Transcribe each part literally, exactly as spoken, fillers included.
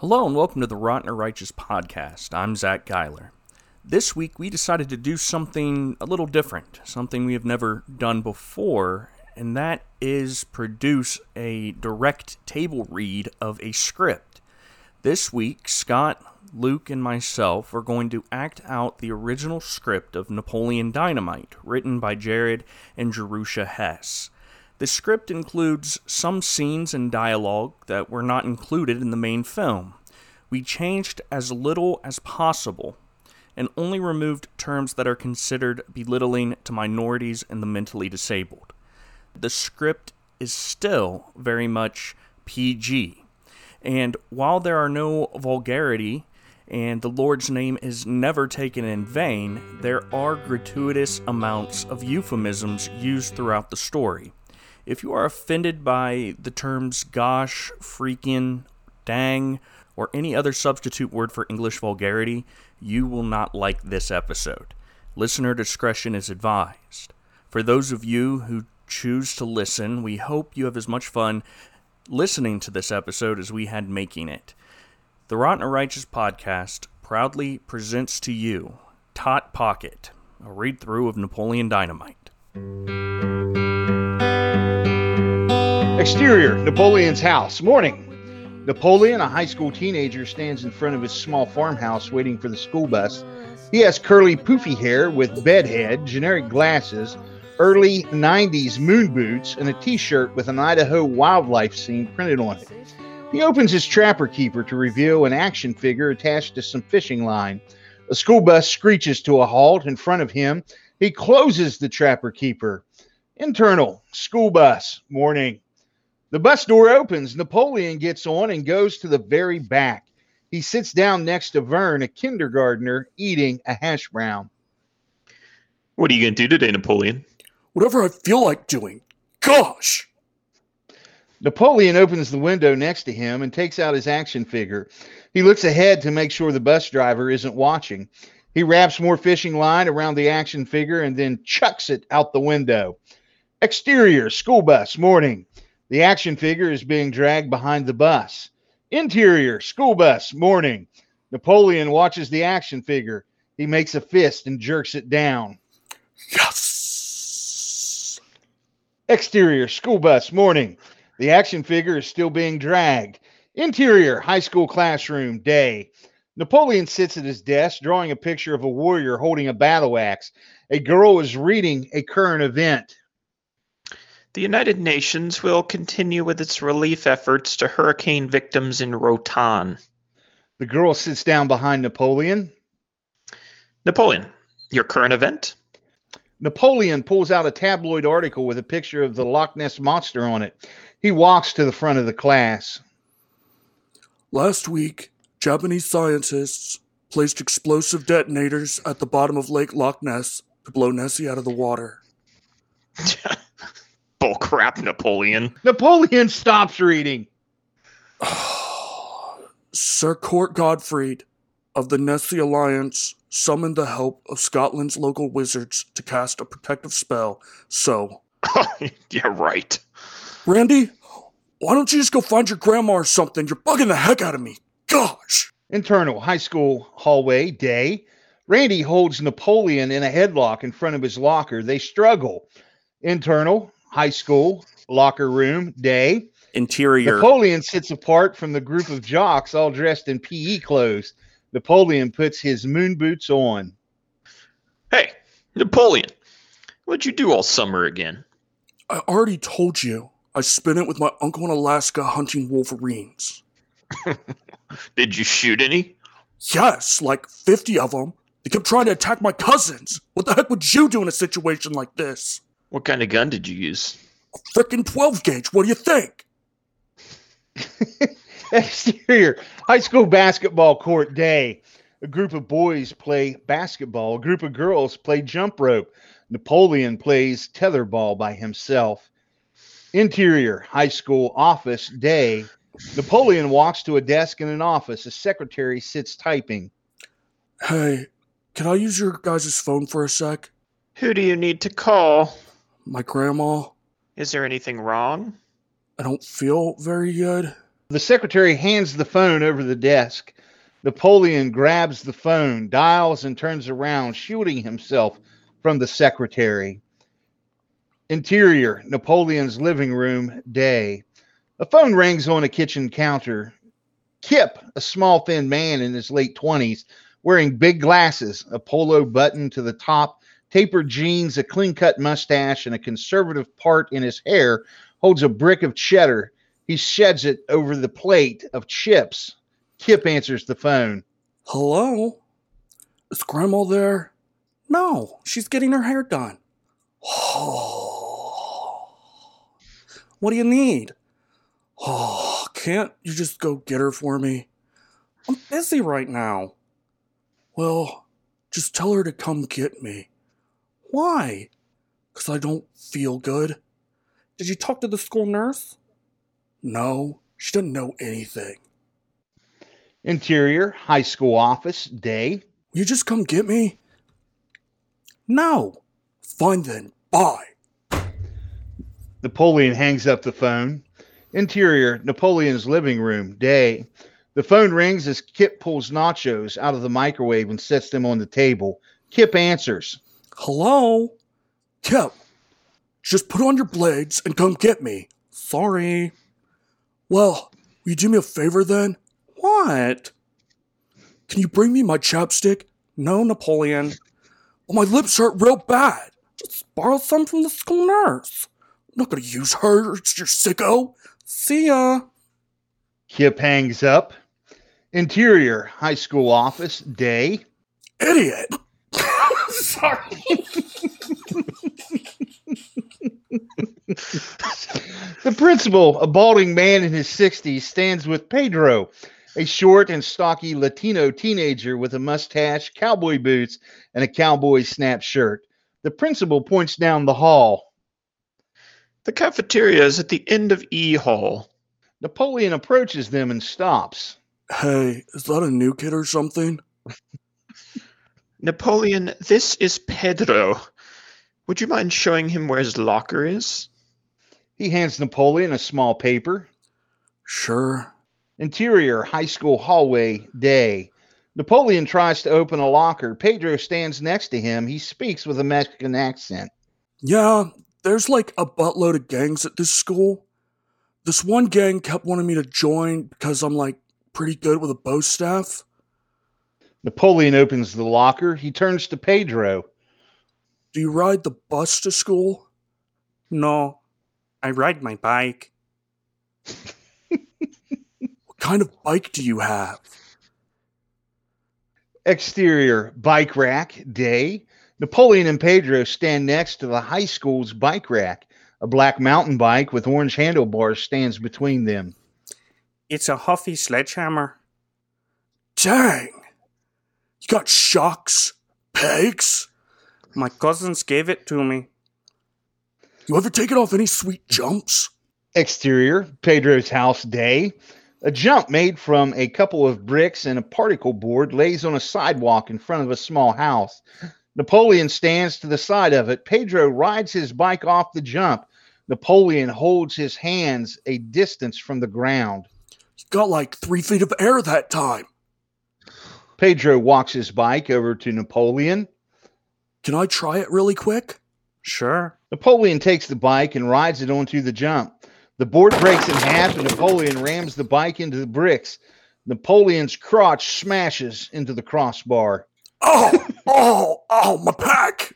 Hello and welcome to the Rotten or Righteous podcast. I'm Zach Geiler. This week we decided to do something a little different, something we have never done before, and that is produce a direct table read of a script. This week, Scott, Luke, and myself are going to act out the original script of Napoleon Dynamite, written by Jared and Jerusha Hess. The script includes some scenes and dialogue that were not included in the main film. We changed as little as possible and only removed terms that are considered belittling to minorities and the mentally disabled. The script is still very much P G, and while there are no vulgarity and the Lord's name is never taken in vain, there are gratuitous amounts of euphemisms used throughout the story. If you are offended by the terms gosh, freaking, dang, or any other substitute word for English vulgarity, you will not like this episode. Listener discretion is advised. For those of you who choose to listen, we hope you have as much fun listening to this episode as we had making it. The Rotten or Righteous podcast proudly presents to you Tot Pocket, a read-through of Napoleon Dynamite. Exterior, Napoleon's house. Morning. Napoleon, a high school teenager, stands in front of his small farmhouse waiting for the school bus. He has curly, poofy hair with bed head, generic glasses, early nineties moon boots, and a t-shirt with an Idaho wildlife scene printed on it. He opens his trapper keeper to reveal an action figure attached to some fishing line. A school bus screeches to a halt in front of him. He closes the trapper keeper. Internal, school bus. Morning. The bus door opens. Napoleon gets on and goes to the very back. He sits down next to Vern, a kindergartner, eating a hash brown. What are you going to do today, Napoleon? Whatever I feel like doing. Gosh! Napoleon opens the window next to him and takes out his action figure. He looks ahead to make sure the bus driver isn't watching. He wraps more fishing line around the action figure and then chucks it out the window. Exterior, school bus, morning. The action figure is being dragged behind the bus. Interior, school bus, morning. Napoleon watches the action figure. He makes a fist and jerks it down. Yes! Exterior, school bus, morning. The action figure is still being dragged. Interior, high school classroom, day. Napoleon sits at his desk, drawing a picture of a warrior holding a battle axe. A girl is reading a current event. The United Nations will continue with its relief efforts to hurricane victims in Roatan. The girl sits down behind Napoleon. Napoleon, your current event? Napoleon pulls out a tabloid article with a picture of the Loch Ness monster on it. He walks to the front of the class. Last week, Japanese scientists placed explosive detonators at the bottom of Lake Loch Ness to blow Nessie out of the water. Bull crap, Napoleon. Napoleon stops reading. Sir Court Godfried of the Nessie Alliance summoned the help of Scotland's local wizards to cast a protective spell, so... Yeah, right. Randy, why don't you just go find your grandma or something? You're bugging the heck out of me. Gosh! Internal, high school hallway, day. Randy holds Napoleon in a headlock in front of his locker. They struggle. Internal... high school, locker room, day. Interior. Napoleon sits apart from the group of jocks all dressed in P E clothes. Napoleon puts his moon boots on. Hey, Napoleon, what'd you do all summer again? I already told you. I spent it with my uncle in Alaska hunting wolverines. Did you shoot any? Yes, like fifty of them. They kept trying to attack my cousins. What the heck would you do in a situation like this? What kind of gun did you use? A frickin' twelve gauge. What do you think? Exterior. High school basketball court, day. A group of boys play basketball. A group of girls play jump rope. Napoleon plays tetherball by himself. Interior. High school office, day. Napoleon walks to a desk in an office. A secretary sits typing. Hey, can I use your guys' phone for a sec? Who do you need to call? My grandma. Is there anything wrong? I don't feel very good. The secretary hands the phone over the desk. Napoleon grabs the phone, dials, and turns around, shielding himself from the secretary. Interior, Napoleon's living room, day. A phone rings on a kitchen counter. Kip, a small, thin man in his late twenties, wearing big glasses, a polo button to the top, tapered jeans, a clean-cut mustache, and a conservative part in his hair, holds a brick of cheddar. He sheds it over the plate of chips. Kip answers the phone. Hello? Is Grandma there? No, she's getting her hair done. Oh. What do you need? Oh, can't you just go get her for me? I'm busy right now. Well, just tell her to come get me. Why? Because I don't feel good. Did you talk to the school nurse? No, she doesn't know anything. Interior, high school office, day. Will you just come get me? No. Fine then, bye. Napoleon hangs up the phone. Interior, Napoleon's living room, day. The phone rings as Kip pulls nachos out of the microwave and sets them on the table. Kip answers. Hello? Kip, just put on your blades and come get me. Sorry. Well, will you do me a favor then? What? Can you bring me my chapstick? No, Napoleon. Well, my lips hurt real bad. Just borrow some from the school nurse. I'm not going to use her. It's your sicko. See ya. Kip hangs up. Interior, high school office, day. Idiot. Sorry. The principal, a balding man in his sixties, stands with Pedro, a short and stocky Latino teenager with a mustache, cowboy boots, and a cowboy snap shirt. The principal points down the hall. The cafeteria is at the end of E Hall. Napoleon approaches them and stops. Hey, is that a new kid or something? Napoleon, this is Pedro. Would you mind showing him where his locker is? He hands Napoleon a small paper. Sure. Interior, high school hallway, day. Napoleon tries to open a locker. Pedro stands next to him. He speaks with a Mexican accent. Yeah, there's like a buttload of gangs at this school. This one gang kept wanting me to join because I'm like pretty good with a bow staff. Napoleon opens the locker. He turns to Pedro. Do you ride the bus to school? No, I ride my bike. What kind of bike do you have? Exterior, bike rack, day. Napoleon and Pedro stand next to the high school's bike rack. A black mountain bike with orange handlebars stands between them. It's a Huffy sledgehammer. Dang! You got shocks, pegs? My cousins gave it to me. You ever taken off any sweet jumps? Exterior, Pedro's house, day. A jump made from a couple of bricks and a particle board lays on a sidewalk in front of a small house. Napoleon stands to the side of it. Pedro rides his bike off the jump. Napoleon holds his hands a distance from the ground. You got like three feet of air that time. Pedro walks his bike over to Napoleon. Can I try it really quick? Sure. Napoleon takes the bike and rides it onto the jump. The board breaks in half and Napoleon rams the bike into the bricks. Napoleon's crotch smashes into the crossbar. Oh, oh, oh, my pack!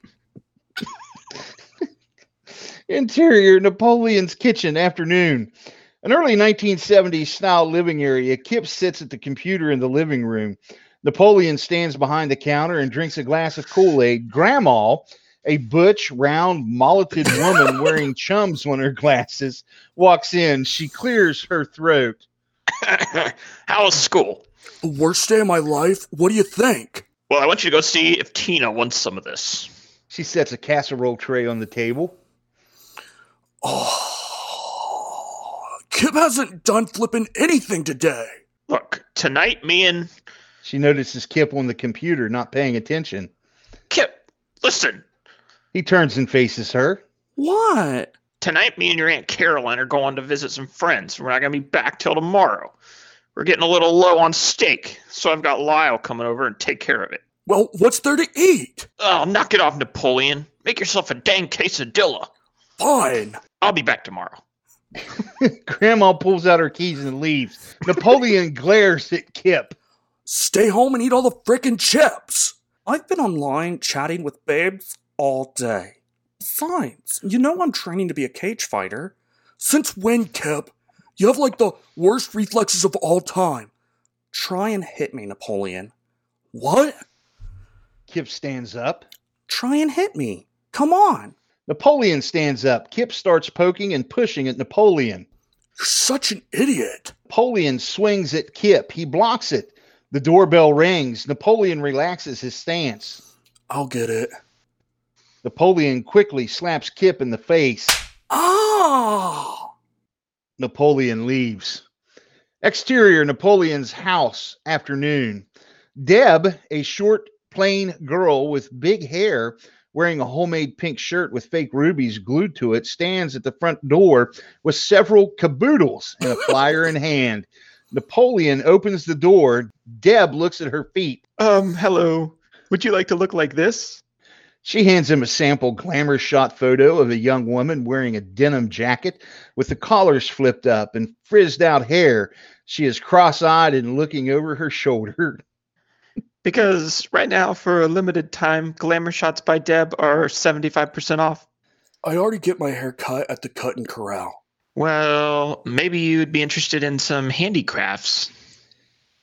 Interior, Napoleon's kitchen, afternoon. An early nineteen seventies style living area. Kip sits at the computer in the living room. Napoleon stands behind the counter and drinks a glass of Kool-Aid. Grandma, a butch, round, molleted woman wearing chums on her glasses, walks in. She clears her throat. How was school? The worst day of my life? What do you think? Well, I want you to go see if Tina wants some of this. She sets a casserole tray on the table. Oh, Kip hasn't done flipping anything today. Look, tonight me and... She notices Kip on the computer, not paying attention. Kip, listen. He turns and faces her. What? tonight me and your Aunt Caroline are going to visit some friends. We're not going to be back till tomorrow. We're getting a little low on steak, so I've got Lyle coming over and take care of it. Well, what's there to eat? Oh, knock it off, Napoleon. Make yourself a dang quesadilla. Fine. I'll be back tomorrow. Grandma pulls out her keys and leaves. Napoleon glares at Kip. Stay home and eat all the frickin' chips. I've been online chatting with babes all day. Besides, you know I'm training to be a cage fighter. Since when, Kip? You have like the worst reflexes of all time. Try and hit me, Napoleon. What? Kip stands up. Try and hit me. Come on. Napoleon stands up. Kip starts poking and pushing at Napoleon. You're such an idiot. Napoleon swings at Kip. He blocks it. The doorbell rings. Napoleon relaxes his stance. I'll get it. Napoleon quickly slaps Kip in the face. Oh! Napoleon leaves. Exterior, Napoleon's house, afternoon. Deb, a short, plain girl with big hair, wearing a homemade pink shirt with fake rubies glued to it, stands at the front door with several caboodles and a flyer in hand. Napoleon opens the door. Deb looks at her feet. Um, hello. Would you like to look like this? She hands him a sample glamour shot photo of a young woman wearing a denim jacket with the collars flipped up and frizzed out hair. She is cross-eyed and looking over her shoulder. Because right now, for a limited time, glamour shots by Deb are seventy-five percent off. I already get my hair cut at the Cut and Corral. Well, maybe you'd be interested in some handicrafts.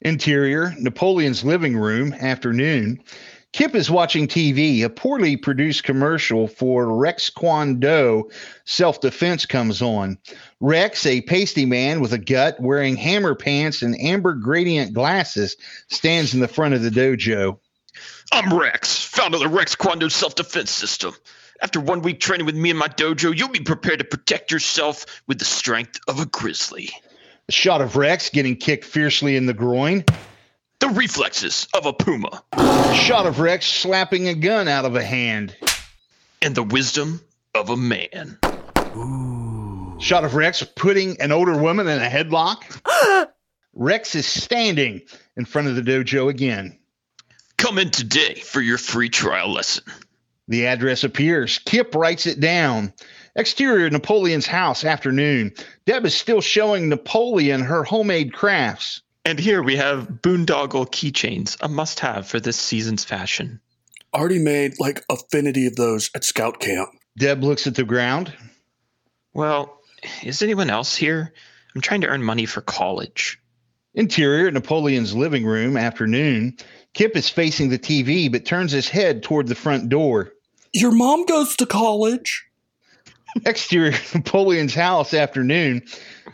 Interior, Napoleon's living room, afternoon. Kip is watching T V. A poorly produced commercial for Rex Kwon Do self-defense comes on. Rex, a pasty man with a gut, wearing hammer pants and amber gradient glasses, stands in the front of the dojo. I'm Rex, founder of the Rex Kwon Do self-defense system. After one week training with me and my dojo, you'll be prepared to protect yourself with the strength of a grizzly. A shot of Rex getting kicked fiercely in the groin. The reflexes of a puma. A shot of Rex slapping a gun out of a hand. And the wisdom of a man. Ooh. Shot of Rex putting an older woman in a headlock. Rex is standing in front of the dojo again. Come in today for your free trial lesson. The address appears. Kip writes it down. Exterior, Napoleon's house, afternoon. Deb is still showing Napoleon her homemade crafts. And here we have boondoggle keychains, a must-have for this season's fashion. Already made, like, affinity of those at scout camp. Deb looks at the ground. Well, is anyone else here? I'm trying to earn money for college. Interior, Napoleon's living room, afternoon. Kip is facing the T V, but turns his head toward the front door. Your mom goes to college. Exterior, Napoleon's house, afternoon.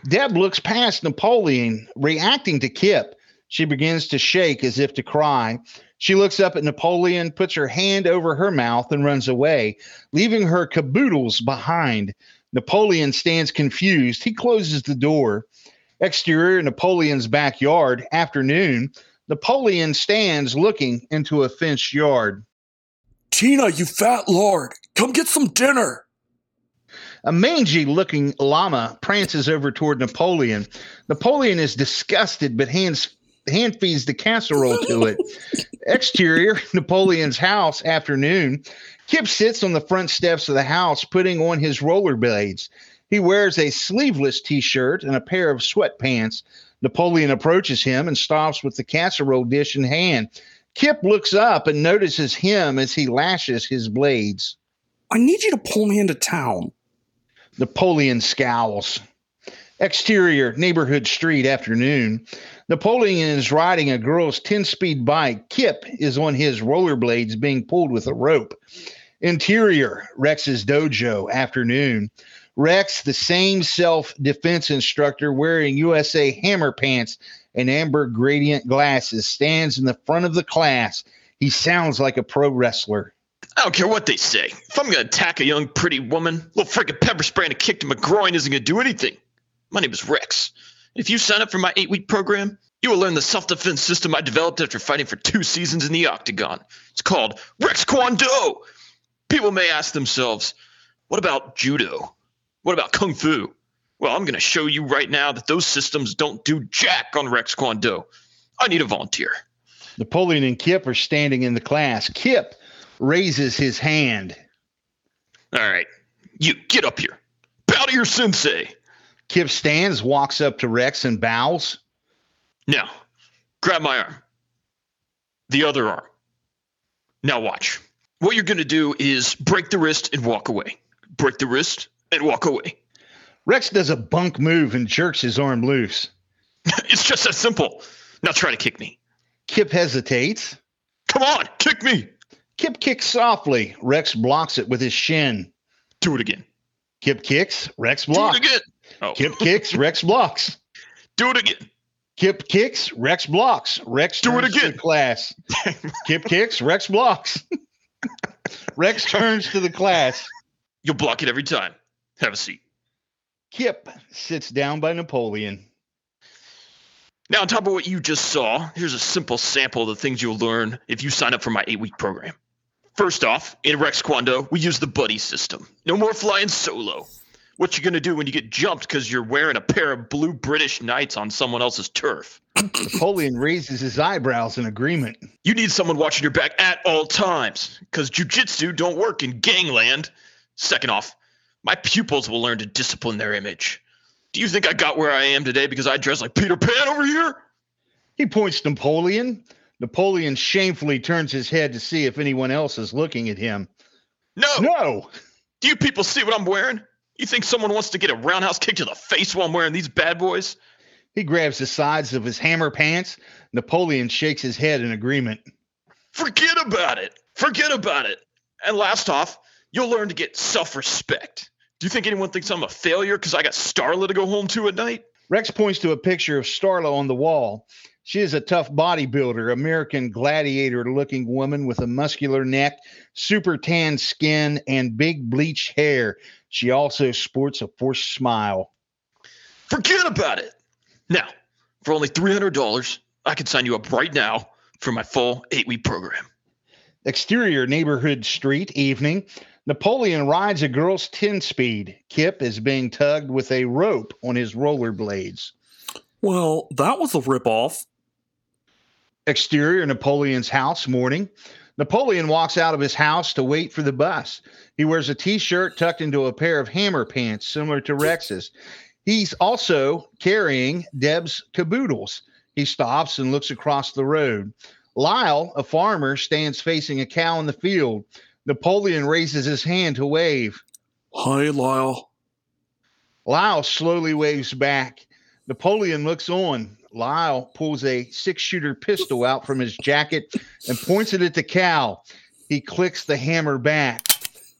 Deb looks past Napoleon, reacting to Kip. She begins to shake as if to cry. She looks up at Napoleon, puts her hand over her mouth, and runs away, leaving her caboodles behind. Napoleon stands confused. He closes the door. Exterior, Napoleon's backyard, afternoon. Napoleon stands looking into a fenced yard. Tina, you fat lord, come get some dinner. A mangy-looking llama prances over toward Napoleon. Napoleon is disgusted, but hands, hand feeds the casserole to it. Exterior, Napoleon's house, afternoon. Kip sits on the front steps of the house, putting on his rollerblades. He wears a sleeveless T-shirt and a pair of sweatpants. Napoleon approaches him and stops with the casserole dish in hand. Kip looks up and notices him as he lashes his blades. I need you to pull me into town. Napoleon scowls. Exterior, neighborhood street, afternoon. Napoleon is riding a girl's ten-speed bike. Kip is on his rollerblades being pulled with a rope. Interior, Rex's dojo, afternoon. Rex, the same self-defense instructor wearing U S A hammer pants and amber gradient glasses, stands in the front of the class. He sounds like a pro wrestler. I don't care what they say. If I'm going to attack a young, pretty woman, a little freaking pepper spray and a kick to my groin isn't going to do anything. My name is Rex. If you sign up for my eight-week program, you will learn the self-defense system I developed after fighting for two seasons in the octagon. It's called Rex Kwon Do. People may ask themselves, what about judo? What about Kung Fu? Well, I'm going to show you right now that those systems don't do jack on Rex Kwon Do. I need a volunteer. Napoleon and Kip are standing in the class. Kip raises his hand. All right, you get up here. Bow to your sensei. Kip stands, walks up to Rex and bows. Now, grab my arm. The other arm. Now watch. What you're going to do is break the wrist and walk away. Break the wrist and walk away. Rex does a bunk move and jerks his arm loose. It's just that simple. Now try to kick me. Kip hesitates. Come on, kick me. Kip kicks softly. Rex blocks it with his shin. Do it again. Kip kicks. Rex blocks. Do it again. Oh. Kip kicks. Rex blocks. Do it again. Kip kicks. Rex blocks. Rex do turns it again. To the class. Kip kicks. Rex blocks. Rex turns to the class. You'll block it every time. Have a seat. Kip sits down by Napoleon. Now, on top of what you just saw, here's a simple sample of the things you'll learn if you sign up for my eight-week program. First off, in Rex Kwon Do, we use the buddy system. No more flying solo. What you gonna do when you get jumped because you're wearing a pair of blue British Knights on someone else's turf? Napoleon raises his eyebrows in agreement. You need someone watching your back at all times because jiu-jitsu don't work in gangland. Second off, my pupils will learn to discipline their image. Do you think I got where I am today because I dress like Peter Pan over here? He points to Napoleon. Napoleon shamefully turns his head to see if anyone else is looking at him. No. No. Do you people see what I'm wearing? You think someone wants to get a roundhouse kick to the face while I'm wearing these bad boys? He grabs the sides of his hammer pants. Napoleon shakes his head in agreement. Forget about it. Forget about it. And last off, you'll learn to get self-respect. Do you think anyone thinks I'm a failure because I got Starla to go home to at night? Rex points to a picture of Starla on the wall. She is a tough bodybuilder, American gladiator-looking woman with a muscular neck, super tan skin, and big bleached hair. She also sports a forced smile. Forget about it. Now, for only three hundred dollars, I can sign you up right now for my full eight-week program. Exterior neighborhood street, evening. Napoleon rides a girl's ten-speed. Kip is being tugged with a rope on his rollerblades. Well, that was a ripoff. Exterior, Napoleon's house, morning. Napoleon walks out of his house to wait for the bus. He wears a T-shirt tucked into a pair of hammer pants, similar to Rex's. He's also carrying Deb's caboodles. He stops and looks across the road. Lyle, a farmer, stands facing a cow in the field. Napoleon raises his hand to wave. Hi, Lyle. Lyle slowly waves back. Napoleon looks on. Lyle pulls a six-shooter pistol out from his jacket and points it at the cow. He clicks the hammer back.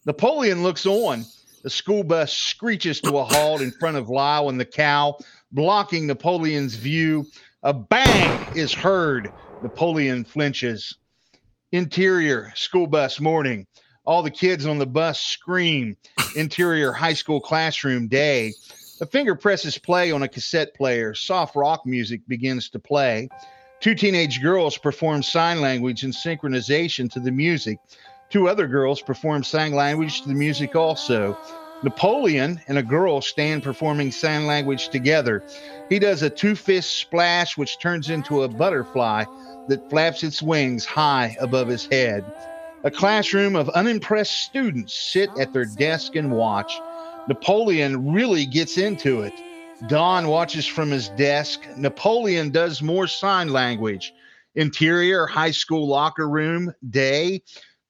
Napoleon looks on. The school bus screeches to a halt in front of Lyle and the cow, blocking Napoleon's view. A bang is heard. Napoleon flinches. Interior, school bus, morning. All the kids on the bus scream. Interior, high school classroom, day. A finger presses play on a cassette player. Soft rock music begins to play. Two teenage girls perform sign language in synchronization to the music. Two other girls perform sign language to the music also. Napoleon and a girl stand performing sign language together. He does a two-fist splash, which turns into a butterfly that flaps its wings high above his head. A classroom of unimpressed students sit at their desk and watch. Napoleon really gets into it. Don watches from his desk. Napoleon does more sign language. Interior, high school locker room, day.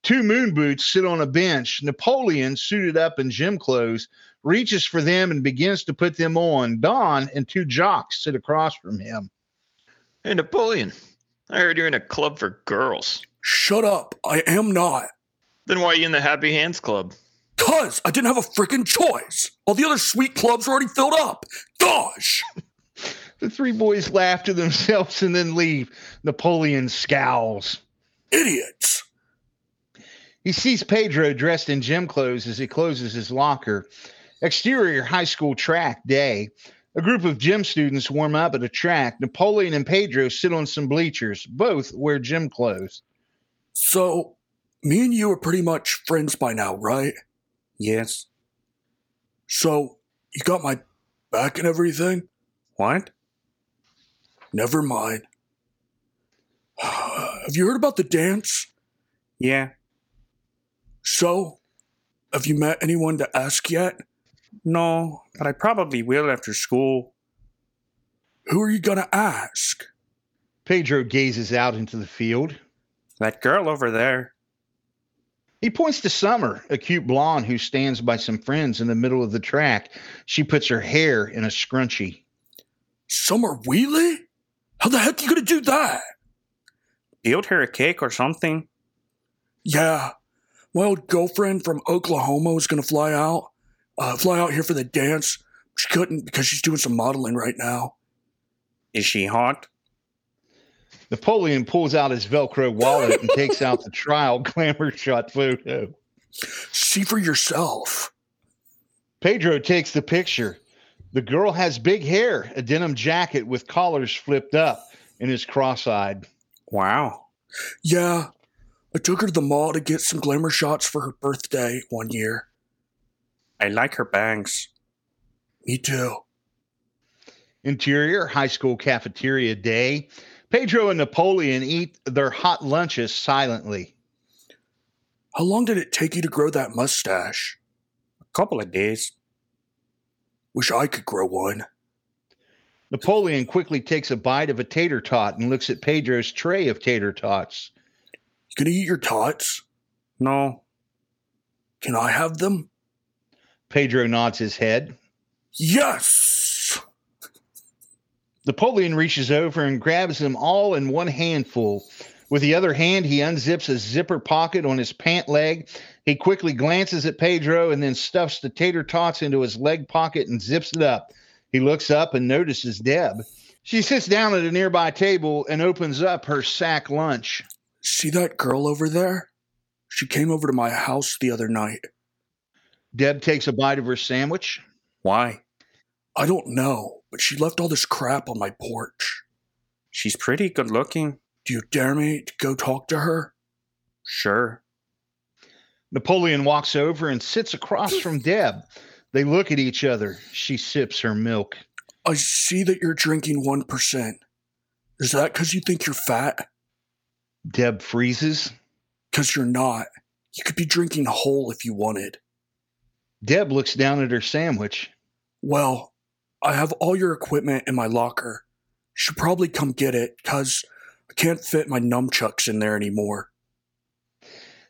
Two moon boots sit on a bench. Napoleon, suited up in gym clothes, reaches for them and begins to put them on. Don and two jocks sit across from him. Hey, Napoleon. I heard you're in a club for girls. Shut up. I am not. Then why are you in the Happy Hands Club? Because I didn't have a freaking choice. All the other sweet clubs are already filled up. Gosh. The three boys laugh to themselves and then leave. Napoleon scowls. Idiots. He sees Pedro dressed in gym clothes as he closes his locker. Exterior, high school track, day. A group of gym students warm up at a track. Napoleon and Pedro sit on some bleachers. Both wear gym clothes. So, me and you are pretty much friends by now, right? Yes. So, You got my back and everything? What? Never mind. Have you heard about the dance? Yeah. So, have you met anyone to ask yet? No, but I probably will after school. Who are you going to ask? Pedro gazes out into the field. That girl over there. He points to Summer, a cute blonde who stands by some friends in the middle of the track. She puts her hair in a scrunchie. Summer Wheatley? How the heck are you going to do that? Build her a cake or something. Yeah. My old girlfriend from Oklahoma was going to fly out. Uh, fly out here for the dance. She couldn't because she's doing some modeling right now. Is she hot? Napoleon pulls out his Velcro wallet and takes out the trial glamour shot photo. See for yourself. Pedro takes the picture. The girl has big hair, a denim jacket with collars flipped up, and is cross-eyed. Wow. Yeah. I took her to the mall to get some glamour shots for her birthday one year. I like her bangs. Me too. Interior, high school cafeteria day. Pedro and Napoleon eat their hot lunches silently. How long did it take you to grow that mustache? A couple of days. Wish I could grow one. Napoleon quickly takes a bite of a tater tot and looks at Pedro's tray of tater tots. You gonna eat your tots? No. Can I have them? Pedro nods his head. Yes! Napoleon reaches over and grabs them all in one handful. With the other hand, he unzips a zipper pocket on his pant leg. He quickly glances at Pedro and then stuffs the tater tots into his leg pocket and zips it up. He looks up and notices Deb. She sits down at a nearby table and opens up her sack lunch. See that girl over there? She came over to my house the other night. Deb takes a bite of her sandwich. Why? I don't know. But she left all this crap on my porch. She's pretty good looking. Do you dare me to go talk to her? Sure. Napoleon walks over and sits across from Deb. They look at each other. She sips her milk. I see that you're drinking one percent. Is that because you think you're fat? Deb freezes. Because you're not. You could be drinking whole if you wanted. Deb looks down at her sandwich. Well, I have all your equipment in my locker. You should probably come get it, because I can't fit my nunchucks in there anymore.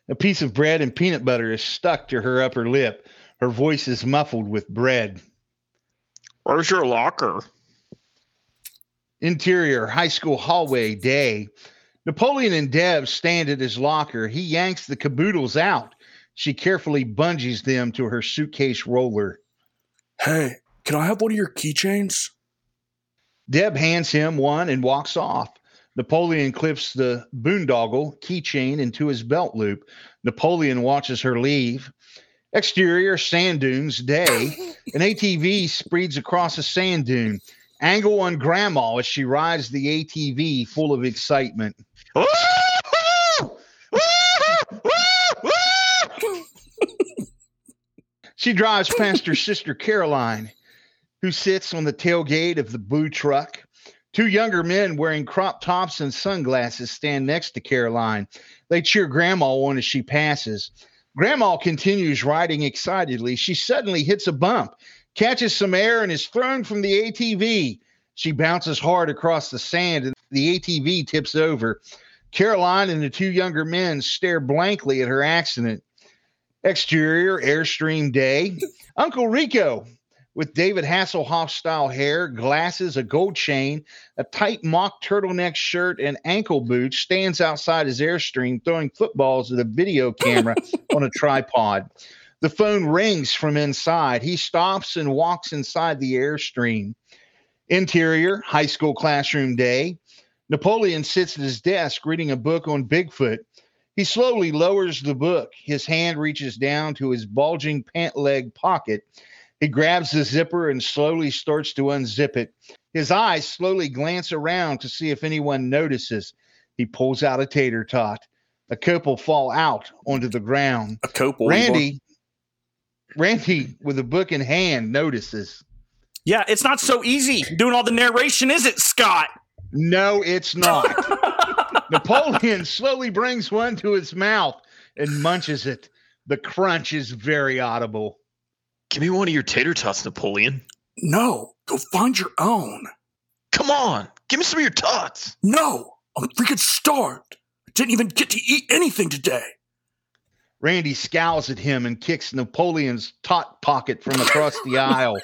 A piece of bread and peanut butter is stuck to her upper lip. Her voice is muffled with bread. Where's your locker? Interior, high school hallway, day. Napoleon and Deb stand at his locker. He yanks the caboodles out. She carefully bungees them to her suitcase roller. Hey. Can I have one of your keychains? Deb hands him one and walks off. Napoleon clips the boondoggle keychain into his belt loop. Napoleon watches her leave. Exterior, sand dunes, day. An A T V speeds across a sand dune. Angle on Grandma as she rides the A T V full of excitement. She drives past her sister Caroline, who sits on the tailgate of the blue truck. Two younger men wearing crop tops and sunglasses stand next to Caroline. They cheer Grandma on as she passes. Grandma continues riding excitedly. She suddenly hits a bump, catches some air, and is thrown from the A T V. She bounces hard across the sand, and the A T V tips over. Caroline and the two younger men stare blankly at her accident. Exterior, Airstream day. Uncle Rico, with David Hasselhoff-style hair, glasses, a gold chain, a tight mock turtleneck shirt, and ankle boots, stands outside his Airstream throwing footballs at a video camera on a tripod. The phone rings from inside. He stops and walks inside the Airstream. Interior, high school classroom day. Napoleon sits at his desk reading a book on Bigfoot. He slowly lowers the book. His hand reaches down to his bulging pant leg pocket. He grabs the zipper and slowly starts to unzip it. His eyes slowly glance around to see if anyone notices. He pulls out a tater tot. A couple fall out onto the ground. A couple. Randy, Randy, with a book in hand, notices. Yeah, it's not so easy doing all the narration, is it, Scott? No, it's not. Napoleon slowly brings one to his mouth and munches it. The crunch is very audible. Give me one of your tater tots, Napoleon. No, go find your own. Come on, give me some of your tots. No, I'm freaking starved. I didn't even get to eat anything today. Randy scowls at him and kicks Napoleon's tot pocket from across the aisle.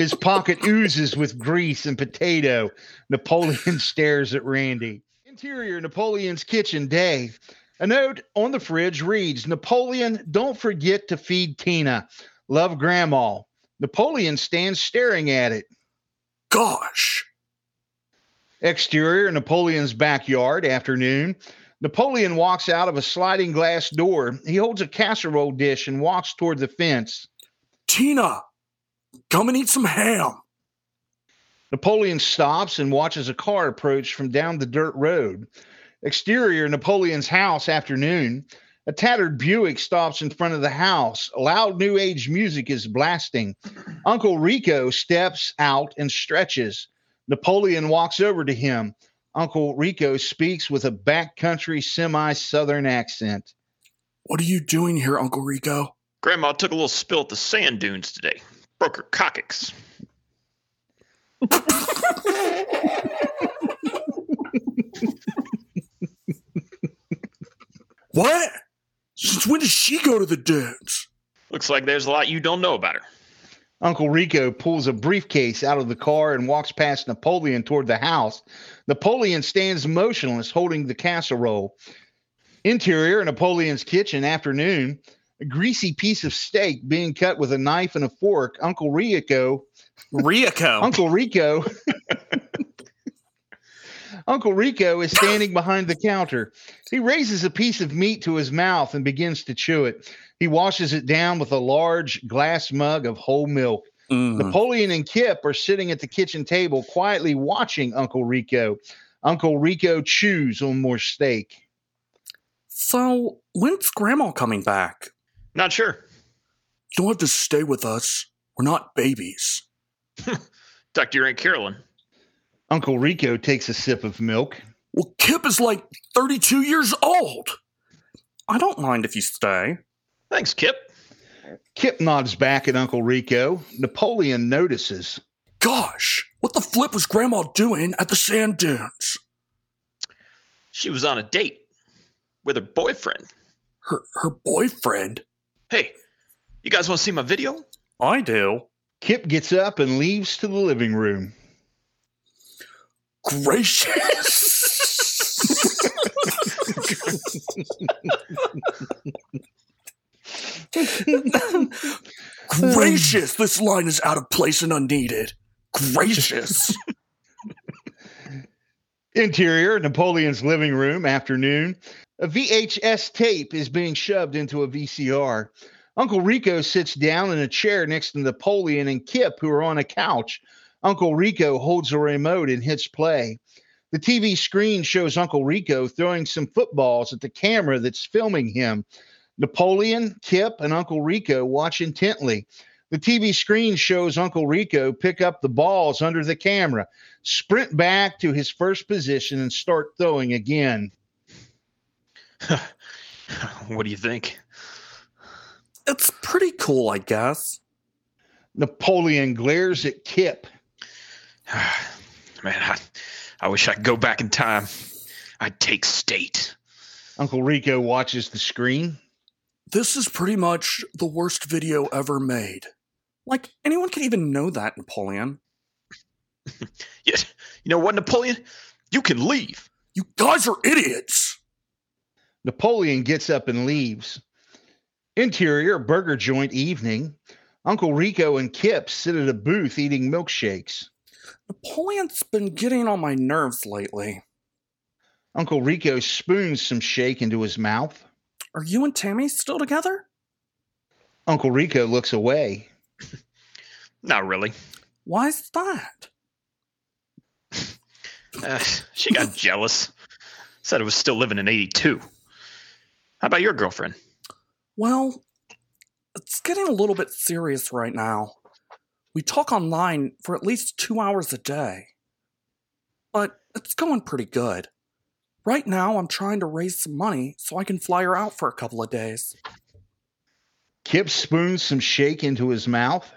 His pocket oozes with grease and potato. Napoleon stares at Randy. Interior, Napoleon's kitchen, Dave. A note on the fridge reads, Napoleon, don't forget to feed Tina. Love, Grandma. Napoleon stands staring at it. Gosh. Exterior, Napoleon's backyard, afternoon. Napoleon walks out of a sliding glass door. He holds a casserole dish and walks toward the fence. Tina, come and eat some ham. Napoleon stops and watches a car approach from down the dirt road. Exterior, Napoleon's house, afternoon. A tattered Buick stops in front of the house. Loud new age music is blasting. Uncle Rico steps out and stretches. Napoleon walks over to him. Uncle Rico speaks with a backcountry semi-southern accent. What are you doing here, Uncle Rico? Grandma took a little spill at the sand dunes today. Broke her coccyx. What? Since when does she go to the dunes? Looks like there's a lot you don't know about her. Uncle Rico pulls a briefcase out of the car and walks past Napoleon toward the house. Napoleon stands motionless, holding the casserole. Interior, Napoleon's kitchen, afternoon. A greasy piece of steak being cut with a knife and a fork. Uncle Rico. Rico. Uncle Rico. Uncle Rico is standing behind the counter. He raises a piece of meat to his mouth and begins to chew it. He washes it down with a large glass mug of whole milk. Mm. Napoleon and Kip are sitting at the kitchen table, quietly watching Uncle Rico. Uncle Rico chews on more steak. So, when's Grandma coming back? Not sure. You don't have to stay with us. We're not babies. Talk to your Aunt Caroline. Uncle Rico takes a sip of milk. Well, Kip is like thirty-two years old. I don't mind if you stay. Thanks, Kip. Kip nods back at Uncle Rico. Napoleon notices. Gosh, what the flip was Grandma doing at the sand dunes? She was on a date with her boyfriend. Her her boyfriend? Hey, you guys want to see my video? I do. Kip gets up and leaves to the living room. Gracious! Gracious, this line is out of place and unneeded. Gracious. Interior, Napoleon's living room, afternoon. A V H S tape is being shoved into a V C R. Uncle Rico sits down in a chair next to Napoleon and Kip, who are on a couch. Uncle Rico holds a remote and hits play. The T V screen shows Uncle Rico throwing some footballs at the camera that's filming him. Napoleon, Kip, and Uncle Rico watch intently. The T V screen shows Uncle Rico pick up the balls under the camera, sprint back to his first position, and start throwing again. What do you think? It's pretty cool, I guess. Napoleon glares at Kip. Man, I, I wish I could go back in time. I'd take state. Uncle Rico watches the screen. This is pretty much the worst video ever made. Like, anyone could even know that, Napoleon. Yes. You know what, Napoleon? You can leave. You guys are idiots. Napoleon gets up and leaves. Interior, burger joint, evening. Uncle Rico and Kip sit at a booth eating milkshakes. Napoleon's been getting on my nerves lately. Uncle Rico spoons some shake into his mouth. Are you and Tammy still together? Uncle Rico looks away. Not really. Why's that? uh, she got jealous. Said I was still living in eighty-two. How about your girlfriend? Well, it's getting a little bit serious right now. We talk online for at least two hours a day. But it's going pretty good. Right now, I'm trying to raise some money so I can fly her out for a couple of days. Kip spoons some shake into his mouth.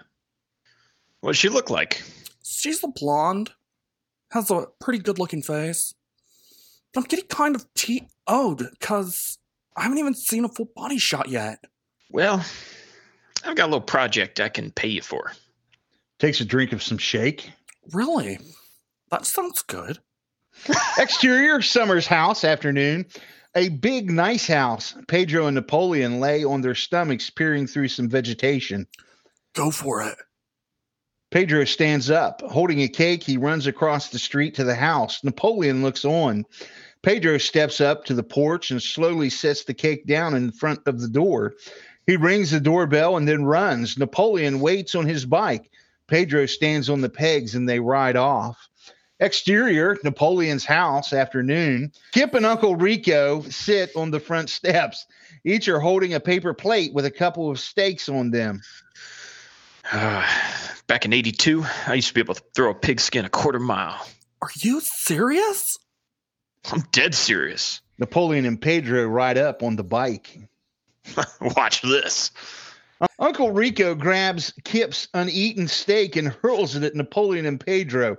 What's she look like? She's a blonde. Has a pretty good-looking face. But I'm getting kind of T O'd because I haven't even seen a full body shot yet. Well, I've got a little project I can pay you for. Takes a drink of some shake. Really? That sounds good. Exterior, Summer's house, afternoon. A big, nice house. Pedro and Napoleon lay on their stomachs, peering through some vegetation. Go for it. Pedro stands up. Holding a cake, he runs across the street to the house. Napoleon looks on. Pedro steps up to the porch and slowly sets the cake down in front of the door. He rings the doorbell and then runs. Napoleon waits on his bike. Pedro stands on the pegs and they ride off. Exterior, Napoleon's house, afternoon. Kip and Uncle Rico sit on the front steps. Each are holding a paper plate with a couple of steaks on them. Uh, back in eighty-two, I used to be able to throw a pigskin a quarter mile. Are you serious? I'm dead serious. Napoleon and Pedro ride up on the bike. Watch this. Uncle Rico grabs Kip's uneaten steak and hurls it at Napoleon and Pedro.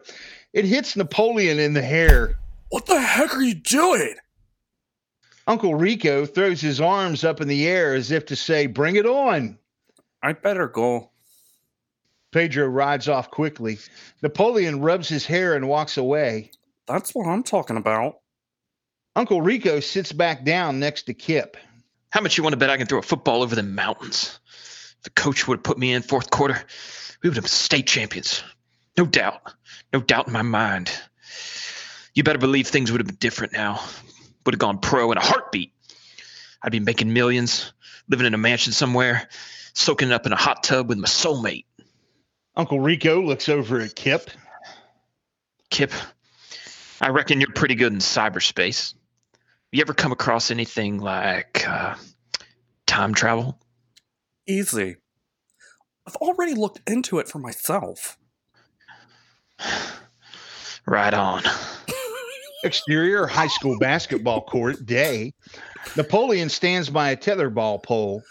It hits Napoleon in the hair. What the heck are you doing? Uncle Rico throws his arms up in the air as if to say, bring it on. I better go. Pedro rides off quickly. Napoleon rubs his hair and walks away. That's what I'm talking about. Uncle Rico sits back down next to Kip. How much you want to bet I can throw a football over the mountains? If the coach would have put me in fourth quarter, we would have been state champions. No doubt. No doubt in my mind. You better believe things would have been different now. Would have gone pro in a heartbeat. I'd be making millions, living in a mansion somewhere, soaking up in a hot tub with my soulmate. Uncle Rico looks over at Kip. Kip, I reckon you're pretty good in cyberspace. You ever come across anything like uh, time travel? Easy. I've already looked into it for myself. Right on. Exterior, high school basketball court, day. Napoleon stands by a tetherball pole.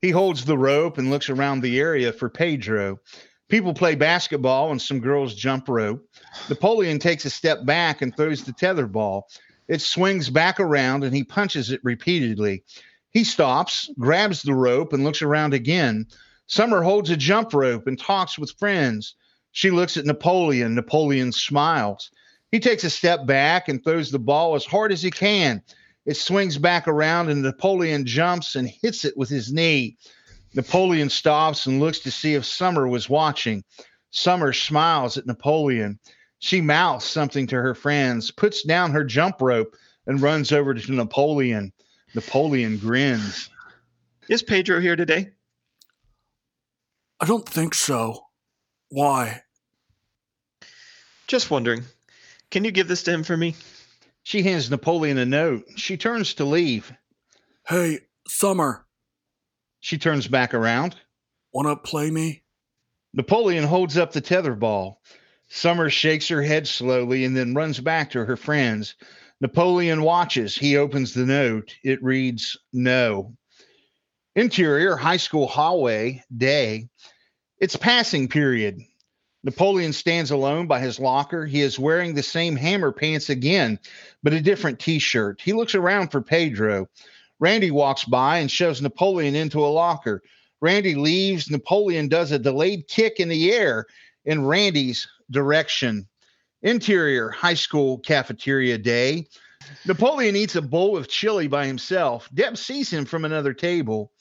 He holds the rope and looks around the area for Pedro. People play basketball and some girls jump rope. Napoleon takes a step back and throws the tetherball. It swings back around and he punches it repeatedly. He stops, grabs the rope, and looks around again. Summer holds a jump rope and talks with friends. She looks at Napoleon. Napoleon smiles. He takes a step back and throws the ball as hard as he can. It swings back around and Napoleon jumps and hits it with his knee. Napoleon stops and looks to see if Summer was watching. Summer smiles at Napoleon. She mouths something to her friends, puts down her jump rope, and runs over to Napoleon. Napoleon grins. Is Pedro here today? I don't think so. Why? Just wondering. Can you give this to him for me? She hands Napoleon a note. She turns to leave. Hey, Summer. She turns back around. Wanna play me? Napoleon holds up the tether ball. Summer shakes her head slowly and then runs back to her friends. Napoleon watches. He opens the note. It reads, no. Interior, high school hallway, day. It's passing period. Napoleon stands alone by his locker. He is wearing the same hammer pants again, but a different T-shirt. He looks around for Pedro. Randy walks by and shoves Napoleon into a locker. Randy leaves. Napoleon does a delayed kick in the air in Randy's direction. Interior, high school cafeteria, day. Napoleon eats a bowl of chili by himself. Deb sees him from another table.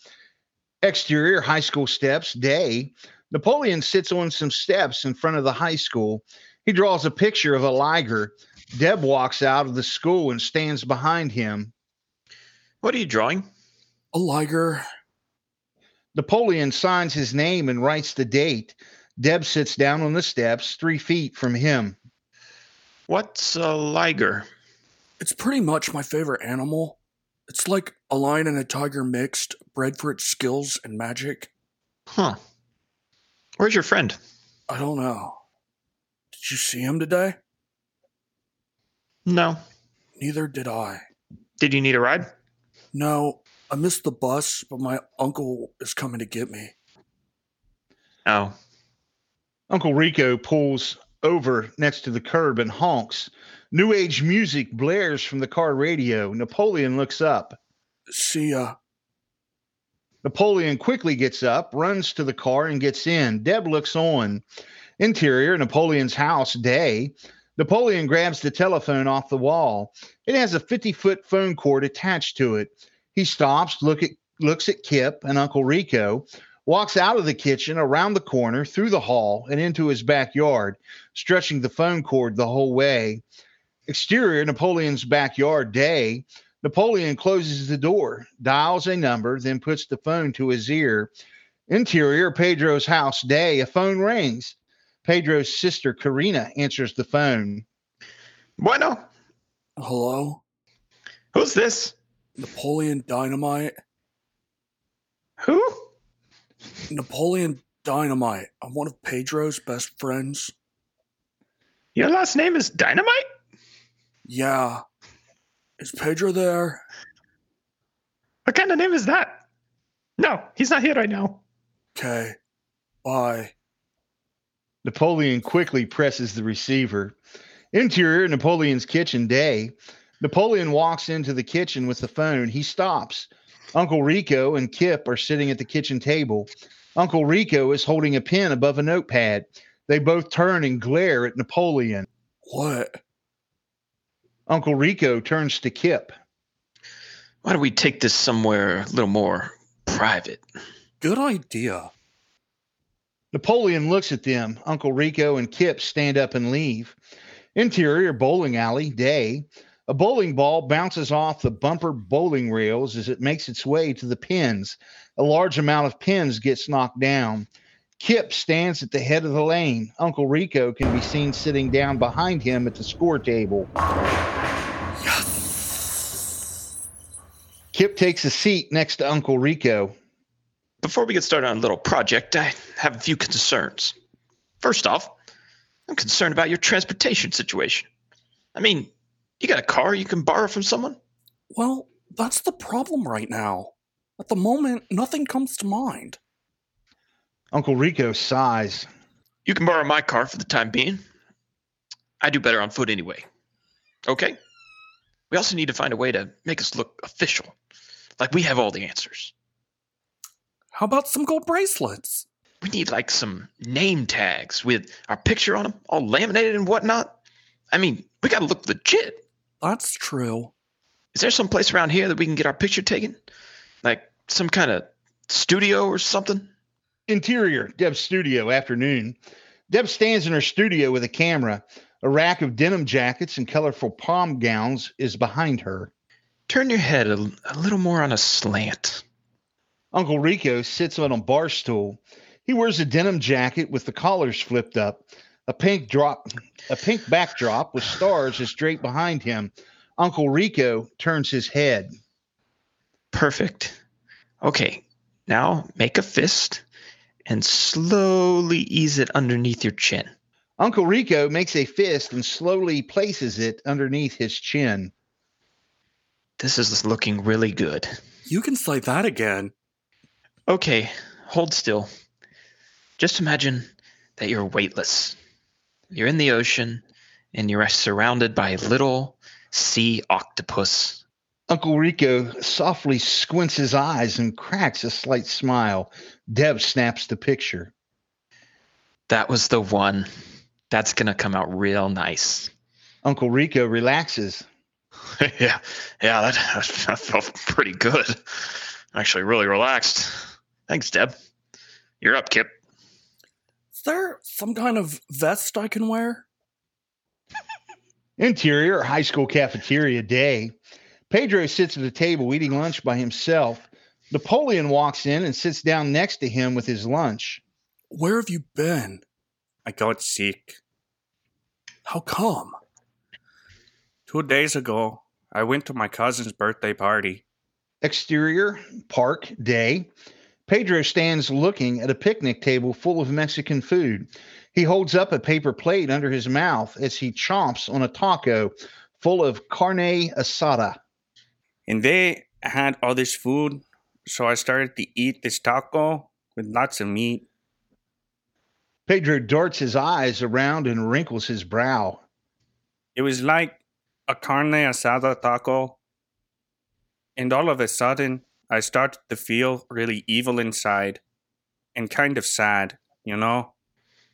Exterior, high school steps, day. Napoleon sits on some steps in front of the high school. He draws a picture of a liger. Deb walks out of the school and stands behind him. What are you drawing? A liger. Napoleon signs his name and writes the date. Deb sits down on the steps, three feet from him. What's a liger? It's pretty much my favorite animal. It's like a lion and a tiger mixed, bred for its skills and magic. Huh. Where's your friend? I don't know. Did you see him today? No. Neither did I. Did you need a ride? No. I missed the bus, but my uncle is coming to get me. Oh. Uncle Rico pulls over next to the curb and honks. New age music blares from the car radio. Napoleon looks up. See ya. Napoleon quickly gets up, runs to the car, and gets in. Deb looks on. Interior, Napoleon's house, day. Napoleon grabs the telephone off the wall. It has a fifty-foot phone cord attached to it. He stops, look at, looks at Kip and Uncle Rico, walks out of the kitchen, around the corner, through the hall, and into his backyard, stretching the phone cord the whole way. Exterior, Napoleon's backyard, day. Napoleon closes the door, dials a number, then puts the phone to his ear. Interior, Pedro's house, day. A phone rings. Pedro's sister, Karina, answers the phone. Bueno. Hello? Who's this? Napoleon Dynamite. Who? Napoleon Dynamite. I'm one of Pedro's best friends. Your last name is Dynamite? Yeah. Is Pedro there? What kind of name is that? No, he's not here right now. Okay. Bye. Napoleon quickly presses the receiver. Interior, Napoleon's kitchen, day. Napoleon walks into the kitchen with the phone. He stops. Uncle Rico and Kip are sitting at the kitchen table. Uncle Rico is holding a pen above a notepad. They both turn and glare at Napoleon. What? Uncle Rico turns to Kip. Why don't we take this somewhere a little more private? Good idea. Napoleon looks at them. Uncle Rico and Kip stand up and leave. Interior, bowling alley, day. A bowling ball bounces off the bumper bowling rails as it makes its way to the pins. A large amount of pins gets knocked down. Kip stands at the head of the lane. Uncle Rico can be seen sitting down behind him at the score table. Yes. Kip takes a seat next to Uncle Rico. Before we get started on a little project, I have a few concerns. First off, I'm concerned about your transportation situation. I mean, you got a car you can borrow from someone? Well, that's the problem right now. At the moment, nothing comes to mind. Uncle Rico sighs. You can borrow my car for the time being. I do better on foot anyway. Okay? We also need to find a way to make us look official. Like we have all the answers. How about some gold bracelets? We need like some name tags with our picture on them, all laminated and whatnot. I mean, we gotta look legit. That's true. Is there some place around here that we can get our picture taken? Like some kind of studio or something? Interior, Deb's studio, afternoon. Deb stands in her studio with a camera. A rack of denim jackets and colorful prom gowns is behind her. Turn your head a, a little more on a slant. Uncle Rico sits on a bar stool. He wears a denim jacket with the collars flipped up. A pink drop, a pink backdrop with stars is draped behind him. Uncle Rico turns his head. Perfect. Okay, now make a fist and slowly ease it underneath your chin. Uncle Rico makes a fist and slowly places it underneath his chin. This is looking really good. You can slide that again. Okay, hold still. Just imagine that you're weightless. You're in the ocean, and you're surrounded by a little sea octopus. Uncle Rico softly squints his eyes and cracks a slight smile. Deb snaps the picture. That was the one. That's going to come out real nice. Uncle Rico relaxes. yeah, yeah, that, that felt pretty good. Actually, really relaxed. Thanks, Deb. You're up, Kip. Is there some kind of vest I can wear? Interior, high school cafeteria, day. Pedro sits at a table eating lunch by himself. Napoleon walks in and sits down next to him with his lunch. Where have you been? I got sick. How come? Two days ago, I went to my cousin's birthday party. Exterior, park, day. Pedro stands looking at a picnic table full of Mexican food. He holds up a paper plate under his mouth as he chomps on a taco full of carne asada. And they had all this food, so I started to eat this taco with lots of meat. Pedro darts his eyes around and wrinkles his brow. It was like a carne asada taco. And all of a sudden, I started to feel really evil inside and kind of sad, you know?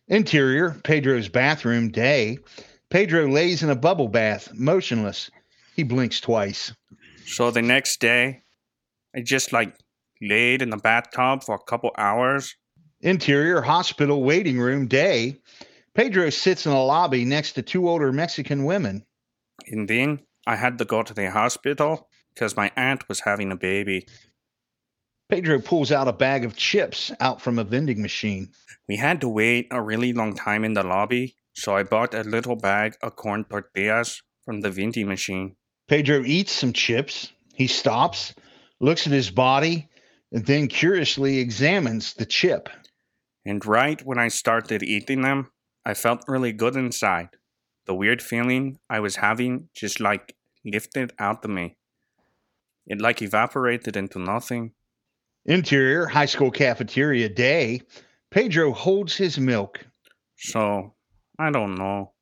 Interior, Pedro's bathroom, day. Pedro lays in a bubble bath, motionless. He blinks twice. So the next day, I just like laid in the bathtub for a couple hours. Interior, hospital, waiting room, day. Pedro sits in a lobby next to two older Mexican women. And then I had to go to the hospital because my aunt was having a baby. Pedro pulls out a bag of chips out from a vending machine. We had to wait a really long time in the lobby, so I bought a little bag of corn tortillas from the vending machine. Pedro eats some chips. He stops, looks at his body, and then curiously examines the chip. And right when I started eating them, I felt really good inside. The weird feeling I was having just like lifted out of me. It like evaporated into nothing. Interior, high school cafeteria, day. Pedro holds his milk. So, I don't know.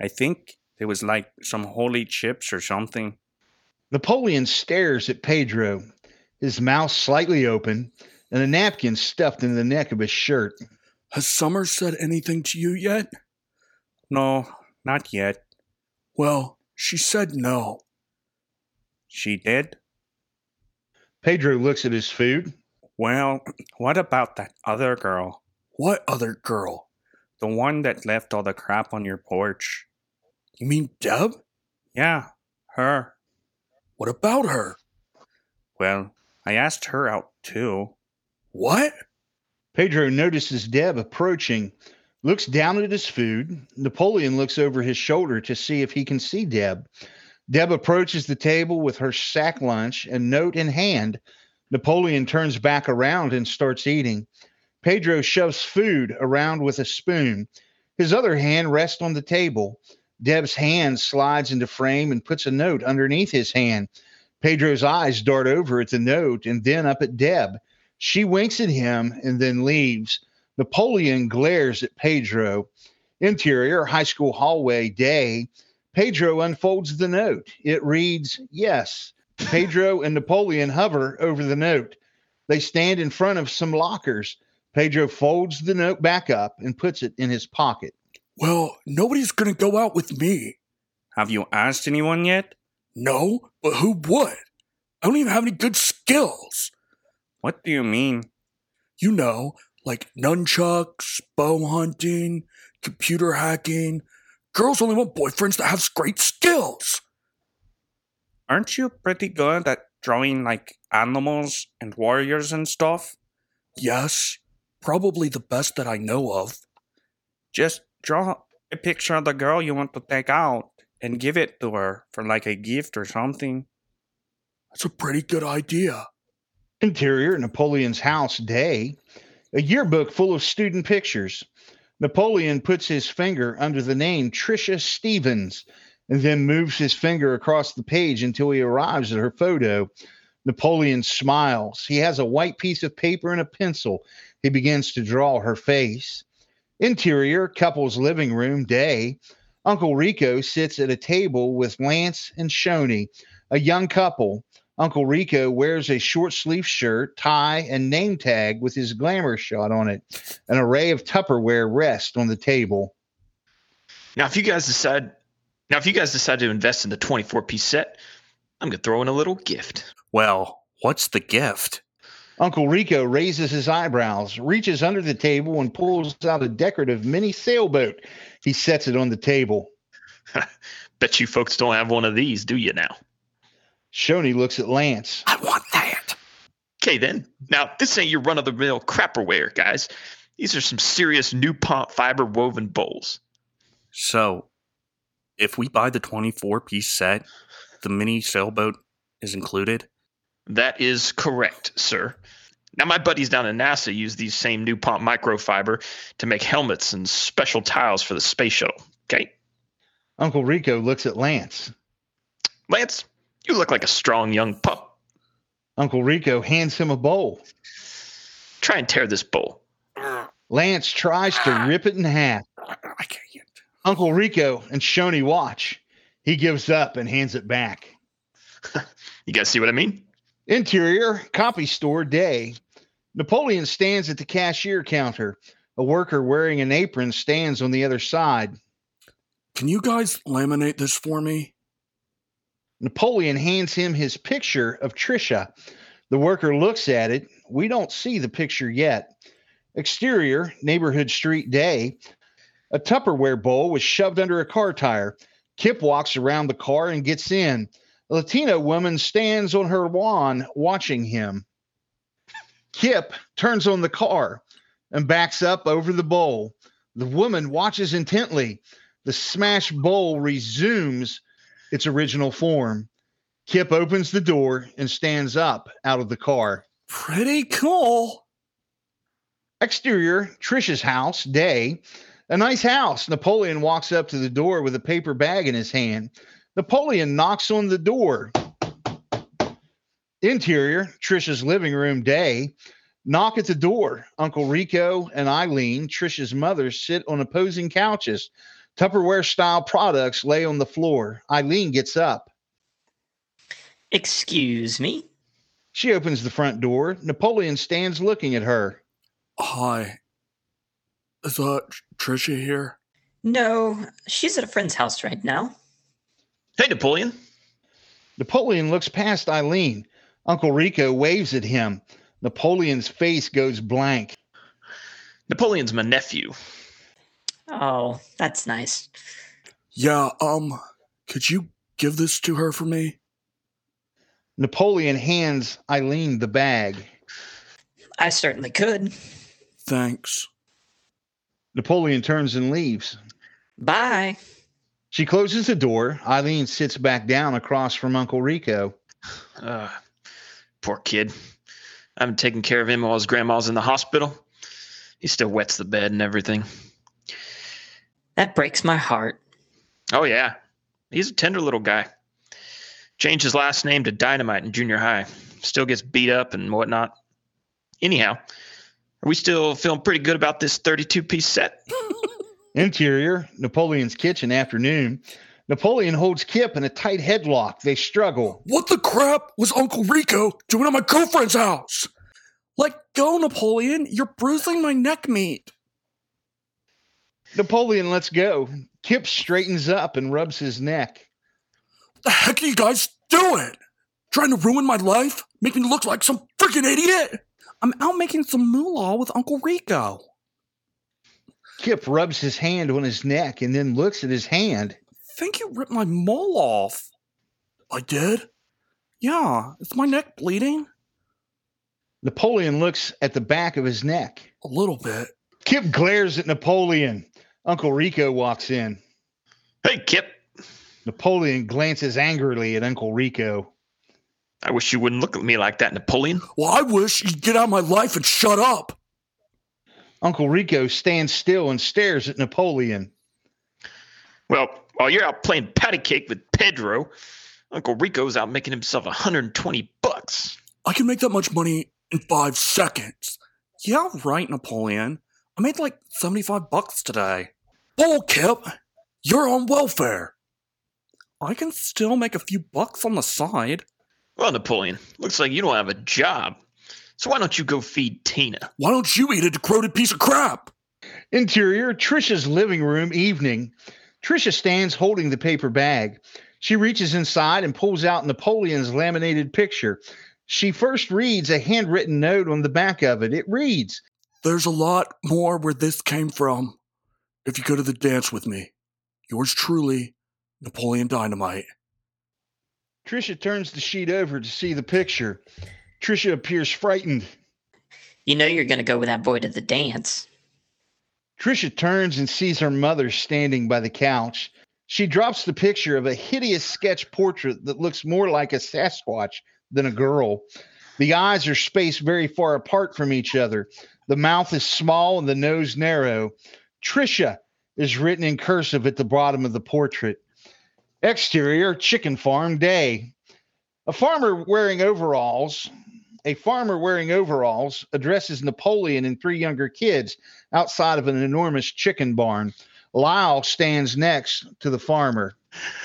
I think there was like some holy chips or something. Napoleon stares at Pedro, his mouth slightly open, and a napkin stuffed in the neck of his shirt. Has Summer said anything to you yet? No, not yet. Well, she said no. She did? Pedro looks at his food. Well, what about that other girl? What other girl? The one that left all the crap on your porch. You mean Deb? Yeah, her. What about her? Well, I asked her out too. What? Pedro notices Deb approaching, looks down at his food. Napoleon looks over his shoulder to see if he can see Deb. Deb approaches the table with her sack lunch and note in hand. Napoleon turns back around and starts eating. Pedro shoves food around with a spoon. His other hand rests on the table. Deb's hand slides into frame and puts a note underneath his hand. Pedro's eyes dart over at the note and then up at Deb. She winks at him and then leaves. Napoleon glares at Pedro. Interior, high school hallway, day. Pedro unfolds the note. It reads, yes. Pedro and Napoleon hover over the note. They stand in front of some lockers. Pedro folds the note back up and puts it in his pocket. Well, nobody's going to go out with me. Have you asked anyone yet? No, but who would? I don't even have any good skills. What do you mean? You know, like nunchucks, bow hunting, computer hacking. Girls only want boyfriends that have great skills. Aren't you pretty good at drawing, like, animals and warriors and stuff? Yes, probably the best that I know of. Just draw a picture of the girl you want to take out and give it to her for, like, a gift or something. That's a pretty good idea. Interior, Napoleon's house, day. A yearbook full of student pictures. Napoleon puts his finger under the name Tricia Stevens and then moves his finger across the page until he arrives at her photo. Napoleon smiles. He has a white piece of paper and a pencil. He begins to draw her face. Interior, couple's living room, day. Uncle Rico sits at a table with Lance and Shoni, a young couple. Uncle Rico wears a short-sleeved shirt, tie, and name tag with his glamour shot on it. An array of Tupperware rests on the table. Now, if you guys decide, now if you guys decide to invest in the twenty-four piece set, I'm going to throw in a little gift. Well, what's the gift? Uncle Rico raises his eyebrows, reaches under the table, and pulls out a decorative mini sailboat. He sets it on the table. Bet you folks don't have one of these, do you now? Shoni looks at Lance. I want that. Okay, then. Now, this ain't your run-of-the-mill crapperware, guys. These are some serious new pump fiber woven bowls. So, if we buy the twenty-four piece set, the mini sailboat is included? That is correct, sir. Now, my buddies down at NASA use these same new pump microfiber to make helmets and special tiles for the space shuttle. Okay. Uncle Rico looks at Lance. Lance, you look like a strong young pup. Uncle Rico hands him a bowl. Try and tear this bowl. Lance tries to rip it in half. I can't. Uncle Rico and Shoney watch. He gives up and hands it back. You guys see what I mean? Interior, copy store day. Napoleon stands at the cashier counter. A worker wearing an apron stands on the other side. Can you guys laminate this for me? Napoleon hands him his picture of Trisha. The worker looks at it. We don't see the picture yet. Exterior, neighborhood street day. A Tupperware bowl was shoved under a car tire. Kip walks around the car and gets in. A Latina woman stands on her lawn watching him. Kip turns on the car and backs up over the bowl. The woman watches intently. The smashed bowl resumes its original form. Kip opens the door and stands up out of the car. Pretty cool. Exterior, Trisha's house, day. A nice house. Napoleon walks up to the door with a paper bag in his hand. Napoleon knocks on the door. Interior, Trisha's living room, day. Knock at the door. Uncle Rico and Eileen, Trisha's mother, sit on opposing couches. Tupperware-style products lay on the floor. Eileen gets up. Excuse me? She opens the front door. Napoleon stands looking at her. Hi. Is uh, Trisha here? No, she's at a friend's house right now. Hey, Napoleon. Napoleon looks past Eileen. Uncle Rico waves at him. Napoleon's face goes blank. Napoleon's my nephew. Oh, that's nice. Yeah, um, could you give this to her for me? Napoleon hands Eileen the bag. I certainly could. Thanks. Napoleon turns and leaves. Bye. She closes the door. Eileen sits back down across from Uncle Rico. Uh, poor kid. I haven't taken care of him while his grandma's in the hospital. He still wets the bed and everything. That breaks my heart. Oh, yeah. He's a tender little guy. Changed his last name to Dynamite in junior high. Still gets beat up and whatnot. Anyhow, are we still feeling pretty good about this thirty-two piece set? Interior, Napoleon's kitchen, afternoon. Napoleon holds Kip in a tight headlock. They struggle. What the crap was Uncle Rico doing at my girlfriend's house? Let go, Napoleon. You're bruising my neck meat. Napoleon lets go. Kip straightens up and rubs his neck. What the heck are you guys doing? Trying to ruin my life? Make me look like some freaking idiot? I'm out making some moolah with Uncle Rico. Kip rubs his hand on his neck and then looks at his hand. I think you ripped my mole off. I did? Yeah. Is my neck bleeding? Napoleon looks at the back of his neck. A little bit. Kip glares at Napoleon. Uncle Rico walks in. Hey, Kip. Napoleon glances angrily at Uncle Rico. I wish you wouldn't look at me like that, Napoleon. Well, I wish you'd get out of my life and shut up. Uncle Rico stands still and stares at Napoleon. Well, while you're out playing patty cake with Pedro, Uncle Rico's out making himself one hundred twenty bucks. I can make that much money in five seconds. Yeah, right, Napoleon. I made like seventy-five bucks today. Bull, Kip. You're on welfare. I can still make a few bucks on the side. Well, Napoleon, looks like you don't have a job. So why don't you go feed Tina? Why don't you eat a decrepit piece of crap? Interior, Trisha's living room, evening. Trisha stands holding the paper bag. She reaches inside and pulls out Napoleon's laminated picture. She first reads a handwritten note on the back of it. It reads, "There's a lot more where this came from. If you go to the dance with me, yours truly, Napoleon Dynamite." Trisha turns the sheet over to see the picture. Trisha appears frightened. You know you're going to go with that boy to the dance. Trisha turns and sees her mother standing by the couch. She drops the picture of a hideous sketch portrait that looks more like a Sasquatch than a girl. The eyes are spaced very far apart from each other. The mouth is small and the nose narrow. Trisha is written in cursive at the bottom of the portrait. Exterior, chicken farm day. A farmer wearing overalls, a farmer wearing overalls addresses Napoleon and three younger kids outside of an enormous chicken barn. Lyle stands next to the farmer.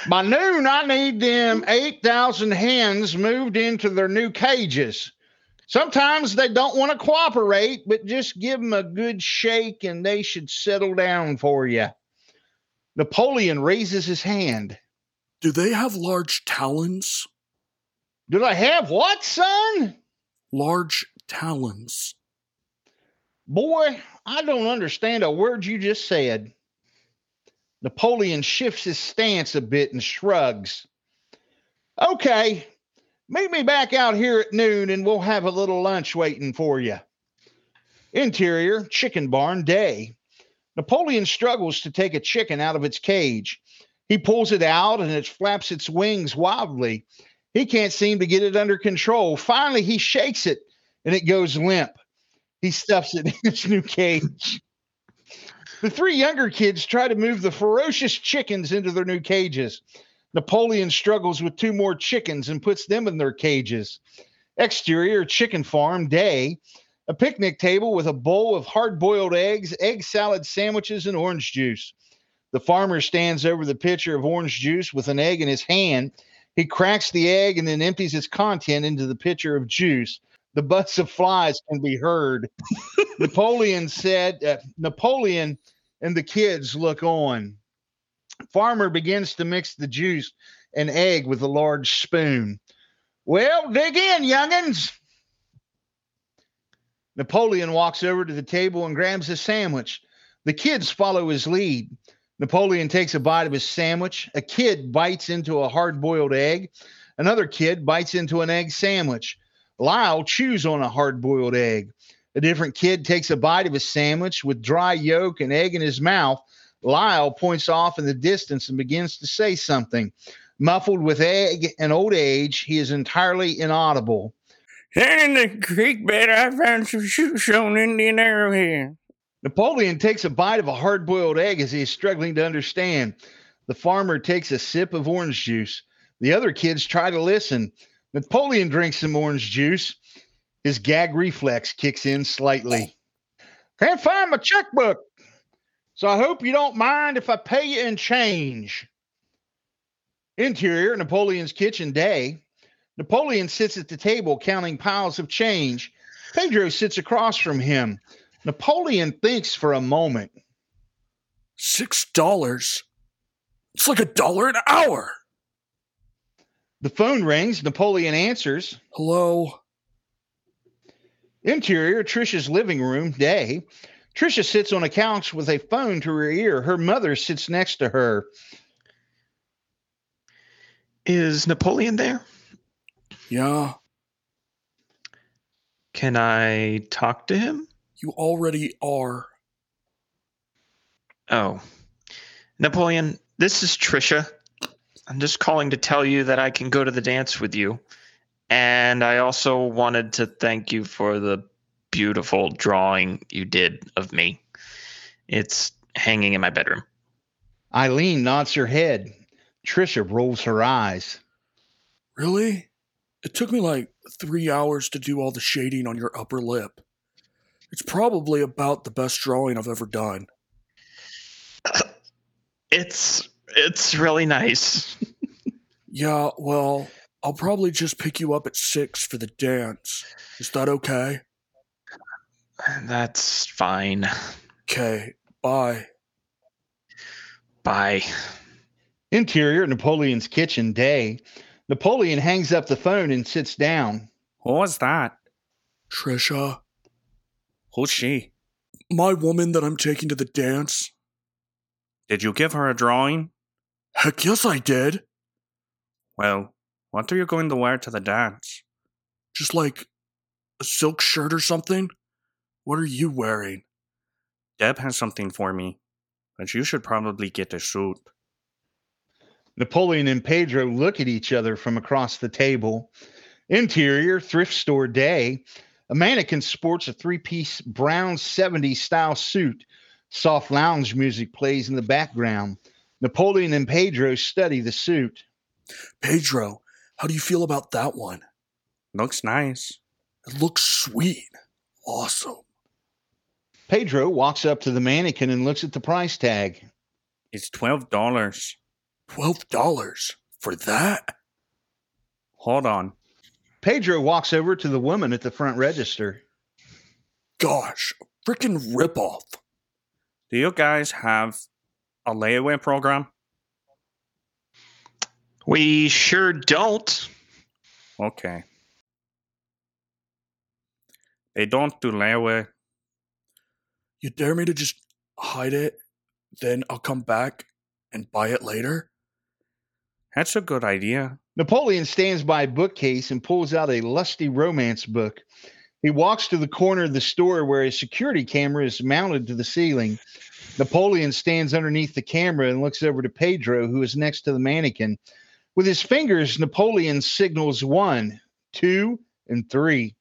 By noon, I need them eight thousand hens moved into their new cages. Sometimes they don't want to cooperate, but just give them a good shake and they should settle down for you. Napoleon raises his hand. Do they have large talons? Do they have what, son? Large talons. Boy, I don't understand a word you just said. Napoleon shifts his stance a bit and shrugs. Okay, meet me back out here at noon and we'll have a little lunch waiting for you. Interior, chicken barn day. Napoleon struggles to take a chicken out of its cage. He pulls it out and it flaps its wings wildly. He can't seem to get it under control. Finally, he shakes it and it goes limp. He stuffs it in its new cage. The three younger kids try to move the ferocious chickens into their new cages. Napoleon struggles with two more chickens and puts them in their cages. Exterior, chicken farm day. A picnic table with a bowl of hard-boiled eggs, egg salad sandwiches, and orange juice. The farmer stands over the pitcher of orange juice with an egg in his hand. He cracks the egg and then empties its content into the pitcher of juice. The buzz of flies can be heard. Napoleon said, uh, Napoleon... and the kids look on. Farmer begins to mix the juice and egg with a large spoon. Well, dig in, youngins. Napoleon walks over to the table and grabs a sandwich. The kids follow his lead. Napoleon takes a bite of his sandwich. A kid bites into a hard-boiled egg. Another kid bites into an egg sandwich. Lyle chews on a hard-boiled egg. A different kid takes a bite of his sandwich with dry yolk and egg in his mouth. Lyle points off in the distance and begins to say something. Muffled with egg and old age, he is entirely inaudible. In the creek bed, I found some shoe-sewn Indian arrowhead. Napoleon takes a bite of a hard-boiled egg as he is struggling to understand. The farmer takes a sip of orange juice. The other kids try to listen. Napoleon drinks some orange juice. His gag reflex kicks in slightly. Can't find my checkbook, so I hope you don't mind if I pay you in change. Interior, Napoleon's kitchen day. Napoleon sits at the table counting piles of change. Pedro sits across from him. Napoleon thinks for a moment. Six dollars? It's like a dollar an hour. The phone rings. Napoleon answers. Hello? Interior, Trisha's living room day. Trisha sits on a couch with a phone to her ear. Her mother sits next to her. Is Napoleon there? Yeah. Can I talk to him? You already are. Oh. Napoleon, this is Trisha. I'm just calling to tell you that I can go to the dance with you. And I also wanted to thank you for the beautiful drawing you did of me. It's hanging in my bedroom. Eileen nods her head. Trisha rolls her eyes. Really? It took me like three hours to do all the shading on your upper lip. It's probably about the best drawing I've ever done. It's, it's really nice. Yeah, well... I'll probably just pick you up at six for the dance. Is that okay? That's fine. Okay. Bye. Bye. Interior, Napoleon's kitchen day. Napoleon hangs up the phone and sits down. What was that? Trisha. Who's she? My woman that I'm taking to the dance. Did you give her a drawing? Heck yes I did. Well... what are you going to wear to the dance? Just like a silk shirt or something? What are you wearing? Deb has something for me, but you should probably get a suit. Napoleon and Pedro look at each other from across the table. Interior, thrift store day. A mannequin sports a three-piece brown seventies style suit. Soft lounge music plays in the background. Napoleon and Pedro study the suit. Pedro, how do you feel about that one? Looks nice. It looks sweet. Awesome. Pedro walks up to the mannequin and looks at the price tag. It's twelve dollars. twelve dollars for that? Hold on. Pedro walks over to the woman at the front register. Gosh, a freaking ripoff. Do you guys have a layaway program? We sure don't. Okay. They don't do layaway. You dare me to just hide it, then I'll come back and buy it later? That's a good idea. Napoleon stands by a bookcase and pulls out a lusty romance book. He walks to the corner of the store where a security camera is mounted to the ceiling. Napoleon stands underneath the camera and looks over to Pedro, who is next to the mannequin. With his fingers, Napoleon signals one, two, and three.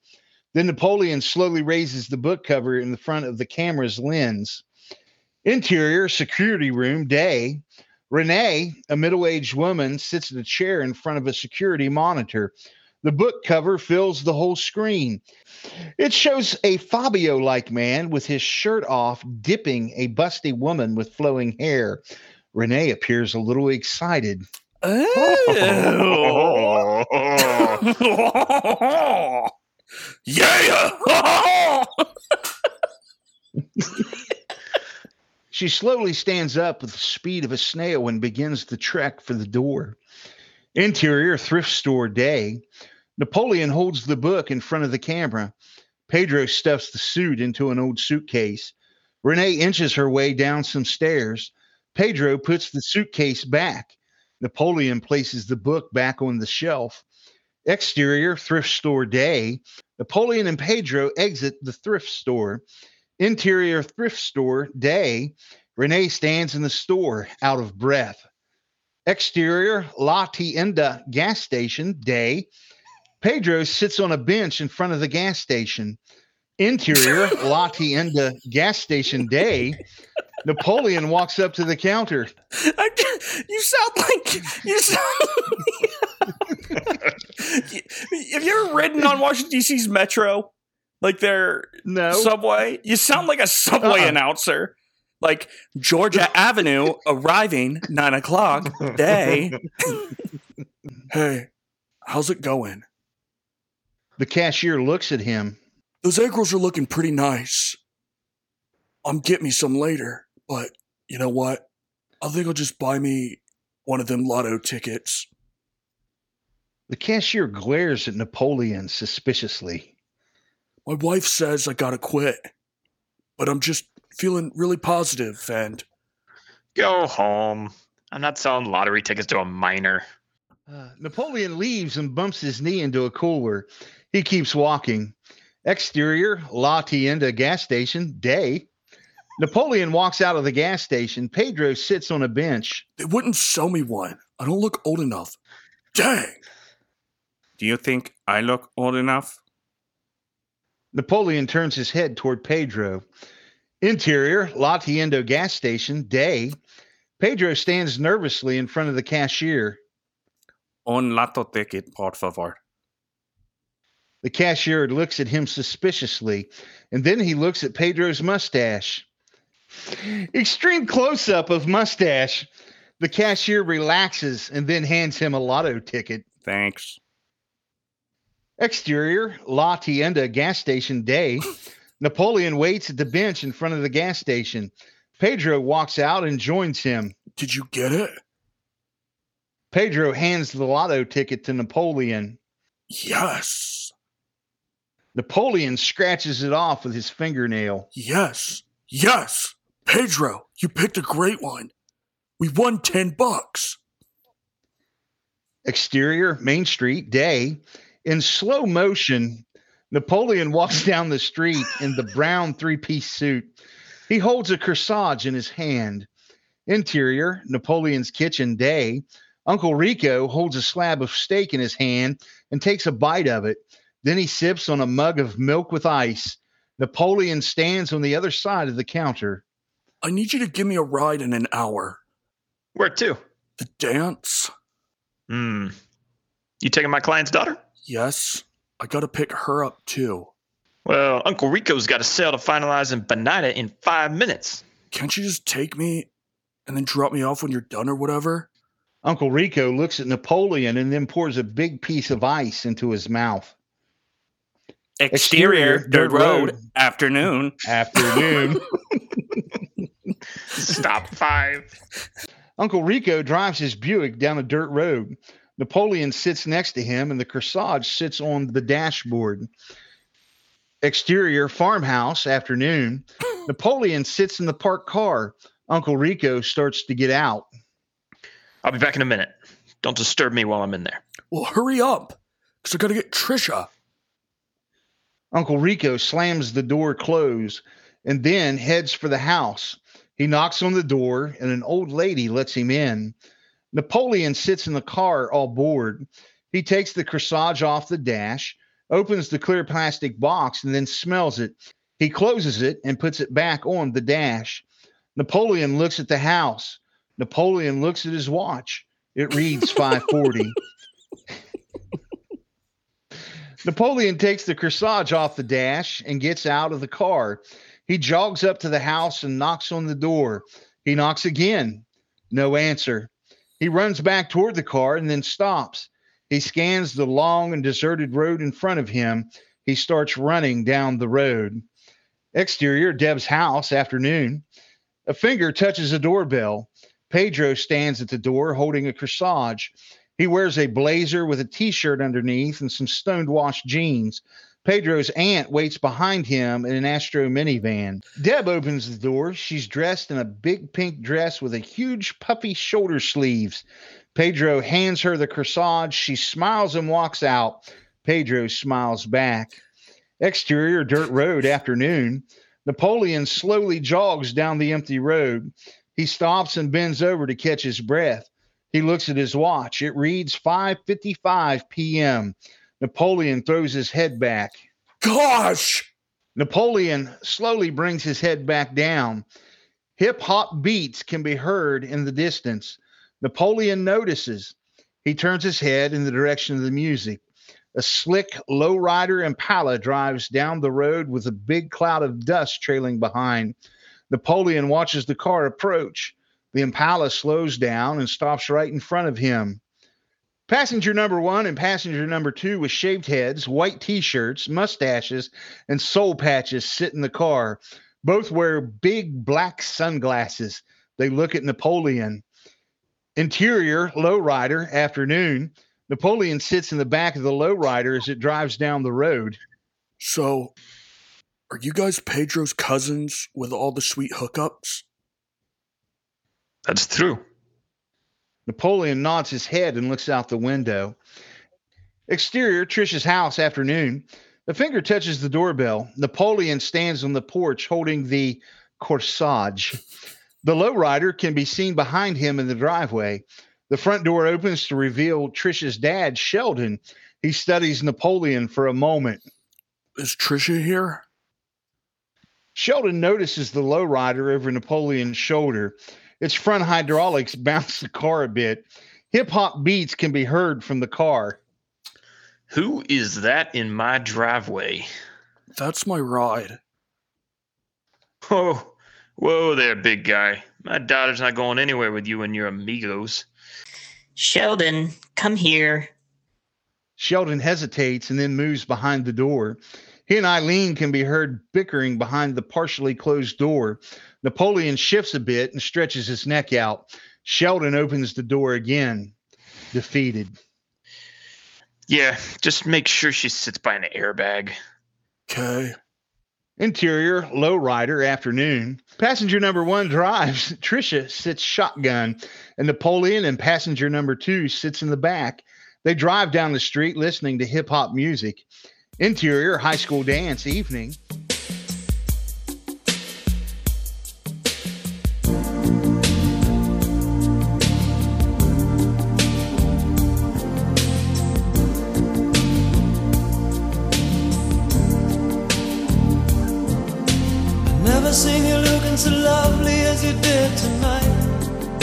Then Napoleon slowly raises the book cover in the front of the camera's lens. Interior, security room, day. Renee, a middle-aged woman, sits in a chair in front of a security monitor. The book cover fills the whole screen. It shows a Fabio-like man with his shirt off, dipping a busty woman with flowing hair. Renee appears a little excited. Oh. Yeah! She slowly stands up with the speed of a snail and begins the trek for the door. Interior, thrift store day. Napoleon holds the book in front of the camera. Pedro stuffs the suit into an old suitcase. Renee inches her way down some stairs. Pedro puts the suitcase back. Napoleon places the book back on the shelf. Exterior, thrift store day. Napoleon and Pedro exit the thrift store. Interior, thrift store day. Renee stands in the store, out of breath. Exterior, La Tienda gas station day. Pedro sits on a bench in front of the gas station. Interior, La Tienda gas station day. Napoleon walks up to the counter. I can't, you sound like you sound. Have you ever ridden on Washington D C's metro, like their no. subway? You sound like a subway uh-uh. announcer, like Georgia Avenue arriving nine o'clock day. Hey, how's it going? The cashier looks at him. Those egg rolls are looking pretty nice. I'm getting me some later, but you know what? I think I'll just buy me one of them lotto tickets. The cashier glares at Napoleon suspiciously. My wife says I gotta quit, but I'm just feeling really positive and... Go home. I'm not selling lottery tickets to a minor. Uh, Napoleon leaves and bumps his knee into a cooler. He keeps walking. Exterior, La Tienda gas station, day. Napoleon walks out of the gas station. Pedro sits on a bench. They wouldn't sell me one. I don't look old enough. Dang! Do you think I look old enough? Napoleon turns his head toward Pedro. Interior, La Tienda gas station, day. Pedro stands nervously in front of the cashier. Un lotto ticket, por favor. The cashier looks at him suspiciously, and then he looks at Pedro's mustache. Extreme close-up of mustache. The cashier relaxes and then hands him a lotto ticket. Thanks. Exterior, La Tienda gas station day. Napoleon waits at the bench in front of the gas station. Pedro walks out and joins him. Did you get it? Pedro hands the lotto ticket to Napoleon. Yes. Napoleon scratches it off with his fingernail. Yes. Yes. Pedro, you picked a great one. We won ten bucks. Exterior, Main Street, day. In slow motion, Napoleon walks down the street in the brown three-piece suit. He holds a corsage in his hand. Interior, Napoleon's kitchen, day. Uncle Rico holds a slab of steak in his hand and takes a bite of it. Then he sips on a mug of milk with ice. Napoleon stands on the other side of the counter. I need you to give me a ride in an hour. Where to? The dance. Hmm. You taking my client's daughter? Yes. I got to pick her up, too. Well, Uncle Rico's got a sale to finalize in Bonita in five minutes. Can't you just take me and then drop me off when you're done or whatever? Uncle Rico looks at Napoleon and then pours a big piece of ice into his mouth. Exterior, Exterior dirt road, road. afternoon. Afternoon. Stop five. Uncle Rico drives his Buick down a dirt road. Napoleon sits next to him, and the corsage sits on the dashboard. Exterior, farmhouse, afternoon. Napoleon sits in the parked car. Uncle Rico starts to get out. I'll be back in a minute. Don't disturb me while I'm in there. Well, hurry up, because I got to get Trisha. Uncle Rico slams the door closed and then heads for the house. He knocks on the door, and an old lady lets him in. Napoleon sits in the car all bored. He takes the corsage off the dash, opens the clear plastic box, and then smells it. He closes it and puts it back on the dash. Napoleon looks at the house. Napoleon looks at his watch. It reads five forty. Napoleon takes the corsage off the dash and gets out of the car. He jogs up to the house and knocks on the door. He knocks again. No answer. He runs back toward the car and then stops. He scans the long and deserted road in front of him. He starts running down the road. Exterior, Deb's house, afternoon. A finger touches a doorbell. Pedro stands at the door holding a corsage. He wears a blazer with a T-shirt underneath and some stoned-washed jeans. Pedro's aunt waits behind him in an Astro minivan. Deb opens the door. She's dressed in a big pink dress with a huge puffy shoulder sleeves. Pedro hands her the corsage. She smiles and walks out. Pedro smiles back. Exterior, dirt road, afternoon. Napoleon slowly jogs down the empty road. He stops and bends over to catch his breath. He looks at his watch. It reads five fifty-five p.m. Napoleon throws his head back. Gosh! Napoleon slowly brings his head back down. Hip-hop beats can be heard in the distance. Napoleon notices. He turns his head in the direction of the music. A slick lowrider Impala drives down the road with a big cloud of dust trailing behind. Napoleon watches the car approach. The Impala slows down and stops right in front of him. Passenger number one and passenger number two with shaved heads, white T-shirts, mustaches, and soul patches sit in the car. Both wear big black sunglasses. They look at Napoleon. Interior, lowrider, afternoon. Napoleon sits in the back of the lowrider as it drives down the road. So, are you guys Pedro's cousins with all the sweet hookups? That's true. Napoleon nods his head and looks out the window. Exterior, Trisha's house, afternoon. The finger touches the doorbell. Napoleon stands on the porch holding the corsage. The lowrider can be seen behind him in the driveway. The front door opens to reveal Trisha's dad, Sheldon. He studies Napoleon for a moment. Is Trisha here? Sheldon notices the lowrider over Napoleon's shoulder. Its front hydraulics bounce the car a bit. Hip-hop beats can be heard from the car. Who is that in my driveway? That's my ride. Oh, whoa there, big guy. My daughter's not going anywhere with you and your amigos. Sheldon, come here. Sheldon hesitates and then moves behind the door. He and Eileen can be heard bickering behind the partially closed door. Napoleon shifts a bit and stretches his neck out. Sheldon opens the door again, defeated. Yeah, just make sure she sits by an airbag. Okay. Interior, lowrider, afternoon. Passenger number one drives. Trisha sits shotgun, and Napoleon and passenger number two sits in the back. They drive down the street listening to hip-hop music. Interior, high school dance, evening. seen you looking so lovely as you did tonight.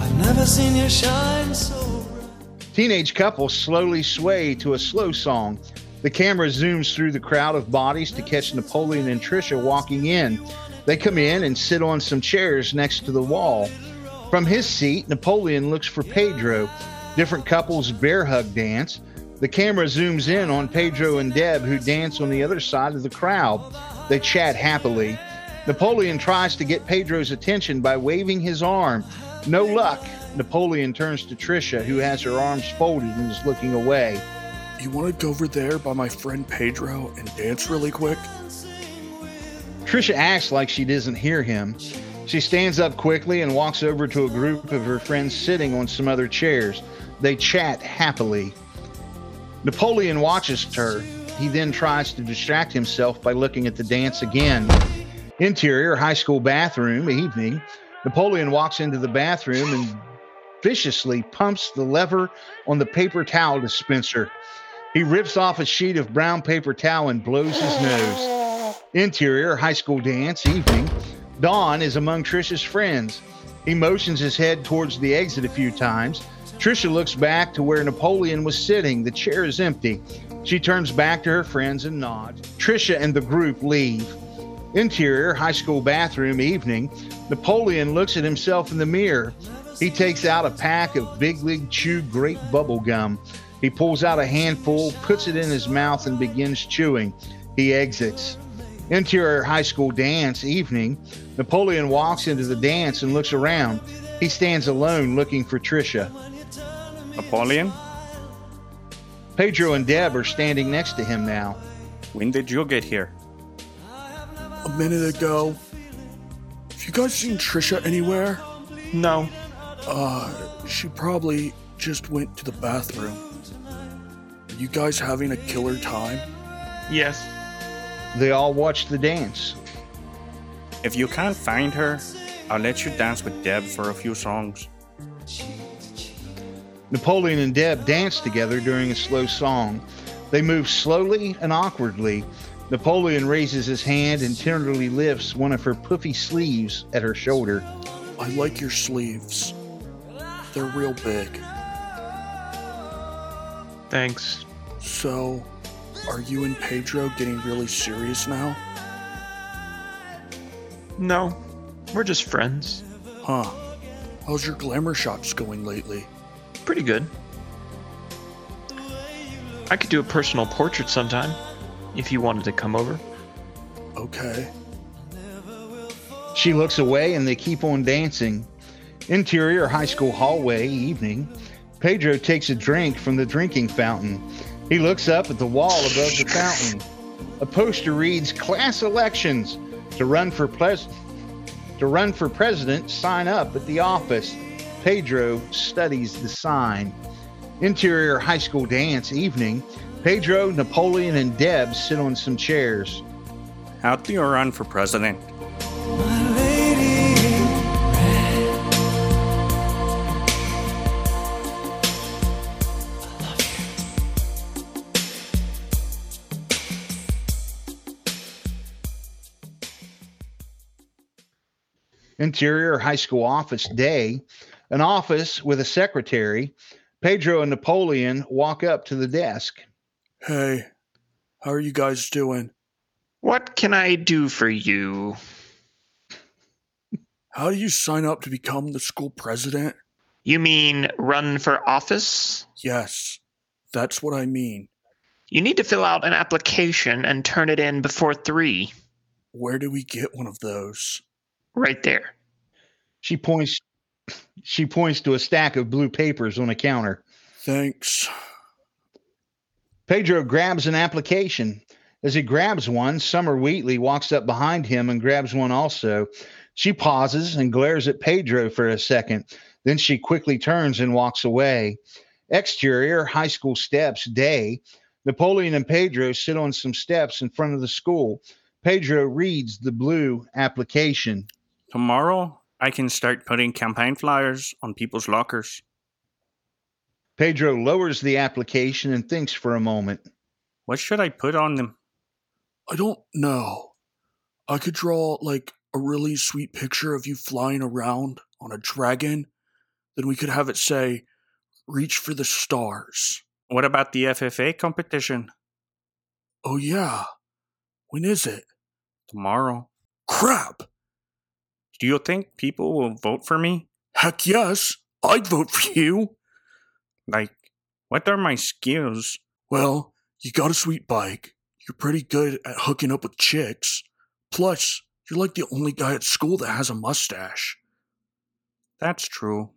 I've never seen you shine so bright. Teenage couples slowly sway to a slow song. The camera zooms through the crowd of bodies to catch Napoleon and Trisha walking in. They come in and sit on some chairs next to the wall. From his seat, Napoleon looks for Pedro. Different couples bear hug dance. The camera zooms in on Pedro and Deb, who dance on the other side of the crowd. They chat happily. Napoleon tries to get Pedro's attention by waving his arm. No luck. Napoleon turns to Trisha, who has her arms folded and is looking away. You want to go over there by my friend Pedro and dance really quick? Trisha acts like she doesn't hear him. She stands up quickly and walks over to a group of her friends sitting on some other chairs. They chat happily. Napoleon watches her. He then tries to distract himself by looking at the dance again. Interior, high school bathroom, evening. Napoleon walks into the bathroom and viciously pumps the lever on the paper towel dispenser. He rips off a sheet of brown paper towel and blows his nose. Interior, high school dance, evening. Don is among Trisha's friends. He motions his head towards the exit a few times. Trisha looks back to where Napoleon was sitting. The chair is empty. She turns back to her friends and nods. Trisha and the group leave. Interior, high school bathroom, evening. Napoleon looks at himself in the mirror. He takes out a pack of Big League Chewed grape bubble gum. He pulls out a handful, puts it in his mouth, and begins chewing. He exits. Interior, high school dance, evening. Napoleon walks into the dance and looks around. He stands alone looking for Trisha. Napoleon? Pedro and Deb are standing next to him now. When did you get here? A minute ago. Have you guys seen Trisha anywhere? No. Uh, she probably just went to the bathroom. Are you guys having a killer time? Yes. They all watch the dance. If you can't find her, I'll let you dance with Deb for a few songs. Napoleon and Deb dance together during a slow song. They move slowly and awkwardly. Napoleon raises his hand and tenderly lifts one of her puffy sleeves at her shoulder. I like your sleeves. They're real big. Thanks. So, are you and Pedro getting really serious now? No, we're just friends. Huh. How's your glamour shots going lately? Pretty good. I could do a personal portrait sometime, if you wanted to come over. Okay. She looks away and they keep on dancing. Interior, high school hallway, evening. Pedro takes a drink from the drinking fountain. He looks up at the wall above the fountain. A poster reads, class elections. To run for pres- to run for president, sign up at the office. Pedro studies the sign. Interior, high school dance, evening. Pedro, Napoleon, and Deb sit on some chairs. How do you run for president? My lady in red. Interior, high school office, day. An office with a secretary. Pedro and Napoleon walk up to the desk. Hey, how are you guys doing? What can I do for you? How do you sign up to become the school president? You mean run for office? Yes, that's what I mean. You need to fill out an application and turn it in before three. Where do we get one of those? Right there. She points... She points to a stack of blue papers on a counter. Thanks. Pedro grabs an application. As he grabs one, Summer Wheatley walks up behind him and grabs one also. She pauses and glares at Pedro for a second. Then she quickly turns and walks away. Exterior, high school steps, day. Napoleon and Pedro sit on some steps in front of the school. Pedro reads the blue application. Tomorrow? I can start putting campaign flyers on people's lockers. Pedro lowers the application and thinks for a moment. What should I put on them? I don't know. I could draw, like, a really sweet picture of you flying around on a dragon, then we could have it say, reach for the stars. What about the F F A competition? Oh, yeah. When is it? Tomorrow. Crap! Do you think people will vote for me? Heck yes! I'd vote for you! Like, what are my skills? Well, you got a sweet bike. You're pretty good at hooking up with chicks. Plus, you're like the only guy at school that has a mustache. That's true.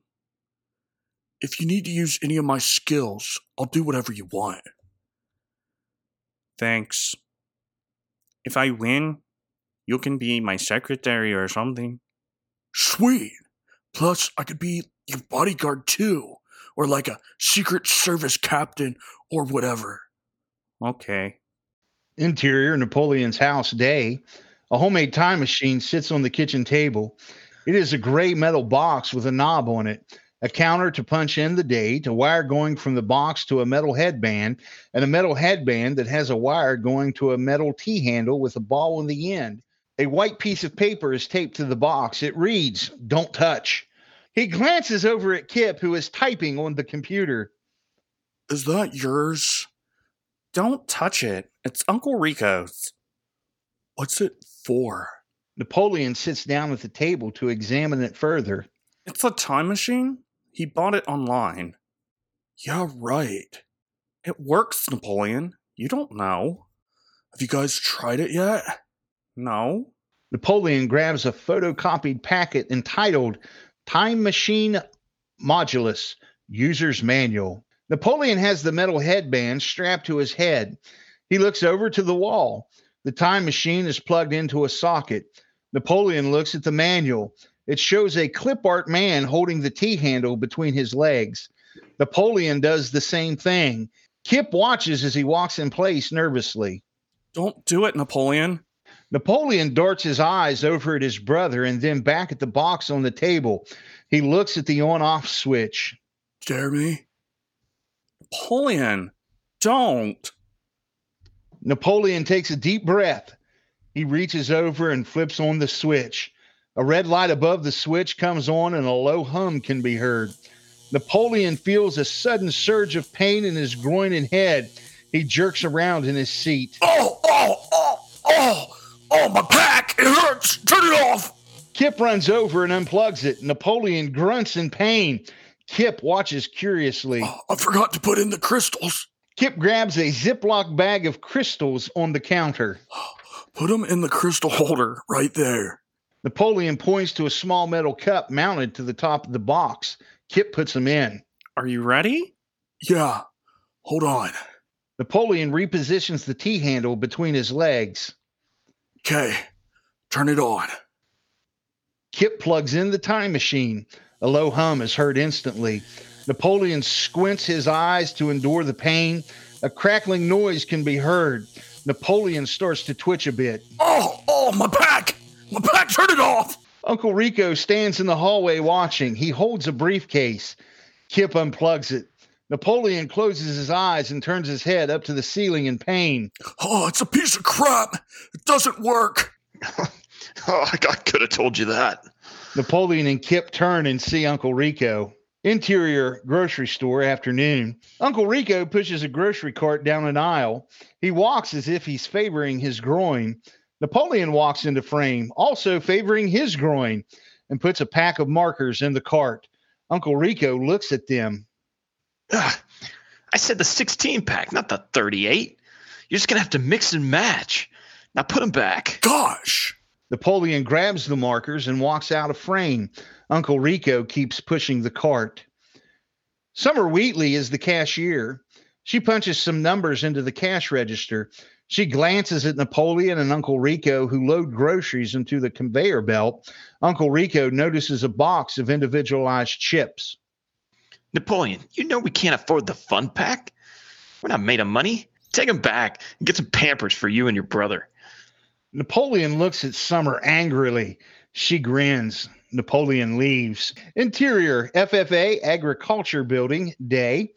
If you need to use any of my skills, I'll do whatever you want. Thanks. If I win, you can be my secretary or something. Sweet. Plus, I could be your bodyguard too, or like a Secret Service captain or whatever. Okay. Interior, Napoleon's house day. A homemade time machine sits on the kitchen table. It is a gray metal box with a knob on it, a counter to punch in the date, a wire going from the box to a metal headband, and a metal headband that has a wire going to a metal T-handle with a ball in the end. A white piece of paper is taped to the box. It reads, "Don't touch." He glances over at Kip, who is typing on the computer. Is that yours? Don't touch it. It's Uncle Rico's. What's it for? Napoleon sits down at the table to examine it further. It's a time machine? He bought it online. Yeah, right. It works, Napoleon. You don't know. Have you guys tried it yet? No. Napoleon grabs a photocopied packet entitled Time Machine Modulus User's Manual. Napoleon has the metal headband strapped to his head. He looks over to the wall. The time machine is plugged into a socket. Napoleon looks at the manual. It shows a clip art man holding the T-handle between his legs. Napoleon does the same thing. Kip watches as he walks in place nervously. Don't do it, Napoleon. Napoleon darts his eyes over at his brother and then back at the box on the table. He looks at the on-off switch. Dare me? Napoleon, don't. Napoleon takes a deep breath. He reaches over and flips on the switch. A red light above the switch comes on and a low hum can be heard. Napoleon feels a sudden surge of pain in his groin and head. He jerks around in his seat. Oh, oh, oh, oh, oh, my back, it hurts, turn it off. Kip runs over and unplugs it. Napoleon grunts in pain. Kip watches curiously. Oh, I forgot to put in the crystals. Kip grabs a Ziploc bag of crystals on the counter. Put them in the crystal holder right there. Napoleon points to a small metal cup mounted to the top of the box. Kip puts them in. Are you ready? Yeah. Hold on. Napoleon repositions the T-handle between his legs. Okay. Turn it on. Kip plugs in the time machine. A low hum is heard instantly. Napoleon squints his eyes to endure the pain. A crackling noise can be heard. Napoleon starts to twitch a bit. Oh, oh, my back! My back, turn it off! Uncle Rico stands in the hallway watching. He holds a briefcase. Kip unplugs it. Napoleon closes his eyes and turns his head up to the ceiling in pain. Oh, it's a piece of crap. It doesn't work. Oh, I could have told you that. Napoleon and Kip turn and see Uncle Rico. Interior grocery store afternoon. Uncle Rico pushes a grocery cart down an aisle. He walks as if he's favoring his groin. Napoleon walks into frame, also favoring his groin, and puts a pack of markers in the cart. Uncle Rico looks at them. Ugh, I said the sixteen pack, not the thirty-eight. You're just going to have to mix and match. Now put them back. Gosh! Napoleon grabs the markers and walks out of frame. Uncle Rico keeps pushing the cart. Summer Wheatley is the cashier. She punches some numbers into the cash register. She glances at Napoleon and Uncle Rico, who load groceries into the conveyor belt. Uncle Rico notices a box of individualized chips. Napoleon, you know we can't afford the fun pack. We're not made of money. Take them back and get some Pampers for you and your brother. Napoleon looks at Summer angrily. She grins. Napoleon leaves. Interior, F F A Agriculture Building, day.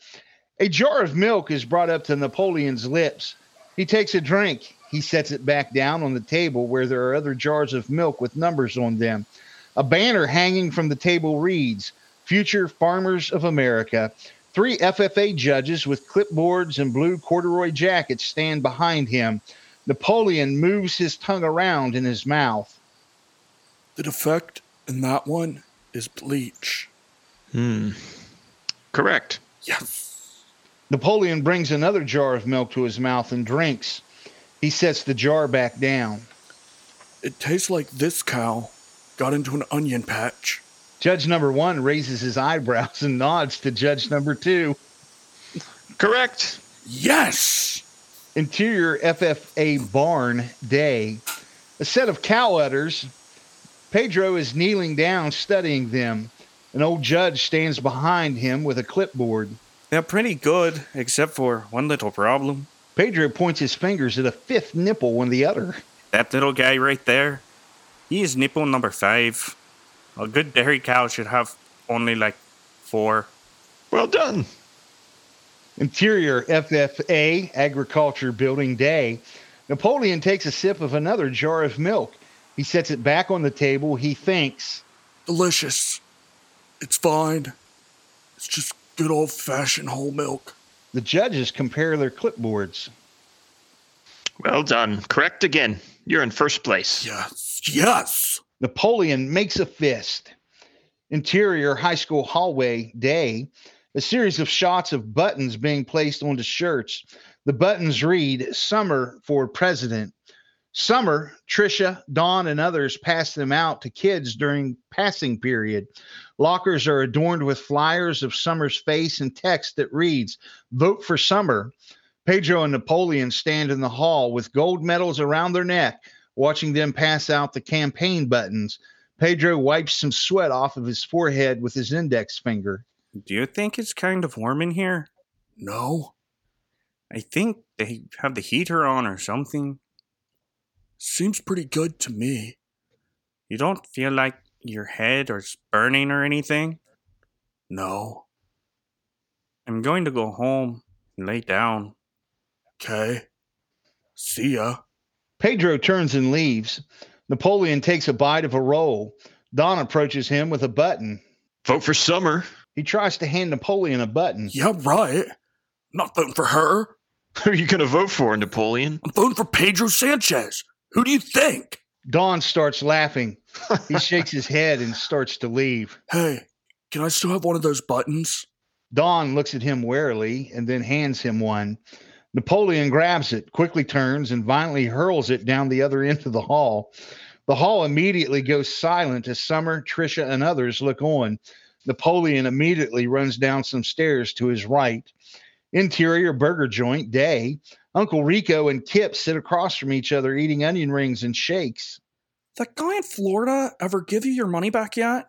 A jar of milk is brought up to Napoleon's lips. He takes a drink. He sets it back down on the table where there are other jars of milk with numbers on them. A banner hanging from the table reads, Future Farmers of America. Three F F A judges with clipboards and blue corduroy jackets stand behind him. Napoleon moves his tongue around in his mouth. The effect in that one is bleach. Hmm. Correct. Yes. Napoleon brings another jar of milk to his mouth and drinks. He sets the jar back down. It tastes like this cow got into an onion patch. Judge number one raises his eyebrows and nods to judge number two. Correct. Yes. Interior F F A barn day. A set of cow udders. Pedro is kneeling down studying them. An old judge stands behind him with a clipboard. They're pretty good, except for one little problem. Pedro points his fingers at a fifth nipple on the udder. That little guy right there, he is nipple number five. A good dairy cow should have only like four. Well done. Interior F F A Agriculture Building Day. Napoleon takes a sip of another jar of milk. He sets it back on the table. He thinks. Delicious. It's fine. It's just good old-fashioned whole milk. The judges compare their clipboards. Well done. Correct again. You're in first place. Yes. Yes. Napoleon makes a fist. Interior high school hallway day. A series of shots of buttons being placed onto shirts. The buttons read, Summer for President. Summer, Trisha, Don, and others pass them out to kids during passing period. Lockers are adorned with flyers of Summer's face and text that reads, Vote for Summer. Pedro and Napoleon stand in the hall with gold medals around their neck, watching them pass out the campaign buttons. Pedro wipes some sweat off of his forehead with his index finger. Do you think it's kind of warm in here? No. I think they have the heater on or something. Seems pretty good to me. You don't feel like your head is burning or anything? No. I'm going to go home and lay down. Okay. See ya. Pedro turns and leaves. Napoleon takes a bite of a roll. Don approaches him with a button. Vote for Summer. He tries to hand Napoleon a button. Yeah, right. I'm not voting for her. Who are you going to vote for, Napoleon? I'm voting for Pedro Sanchez. Who do you think? Don starts laughing. He shakes his head and starts to leave. Hey, can I still have one of those buttons? Don looks at him warily and then hands him one. Napoleon grabs it, quickly turns, and violently hurls it down the other end of the hall. The hall immediately goes silent as Summer, Trisha, and others look on. Napoleon immediately runs down some stairs to his right. Interior burger joint day. Uncle Rico and Kip sit across from each other eating onion rings and shakes. That guy in Florida ever give you your money back yet?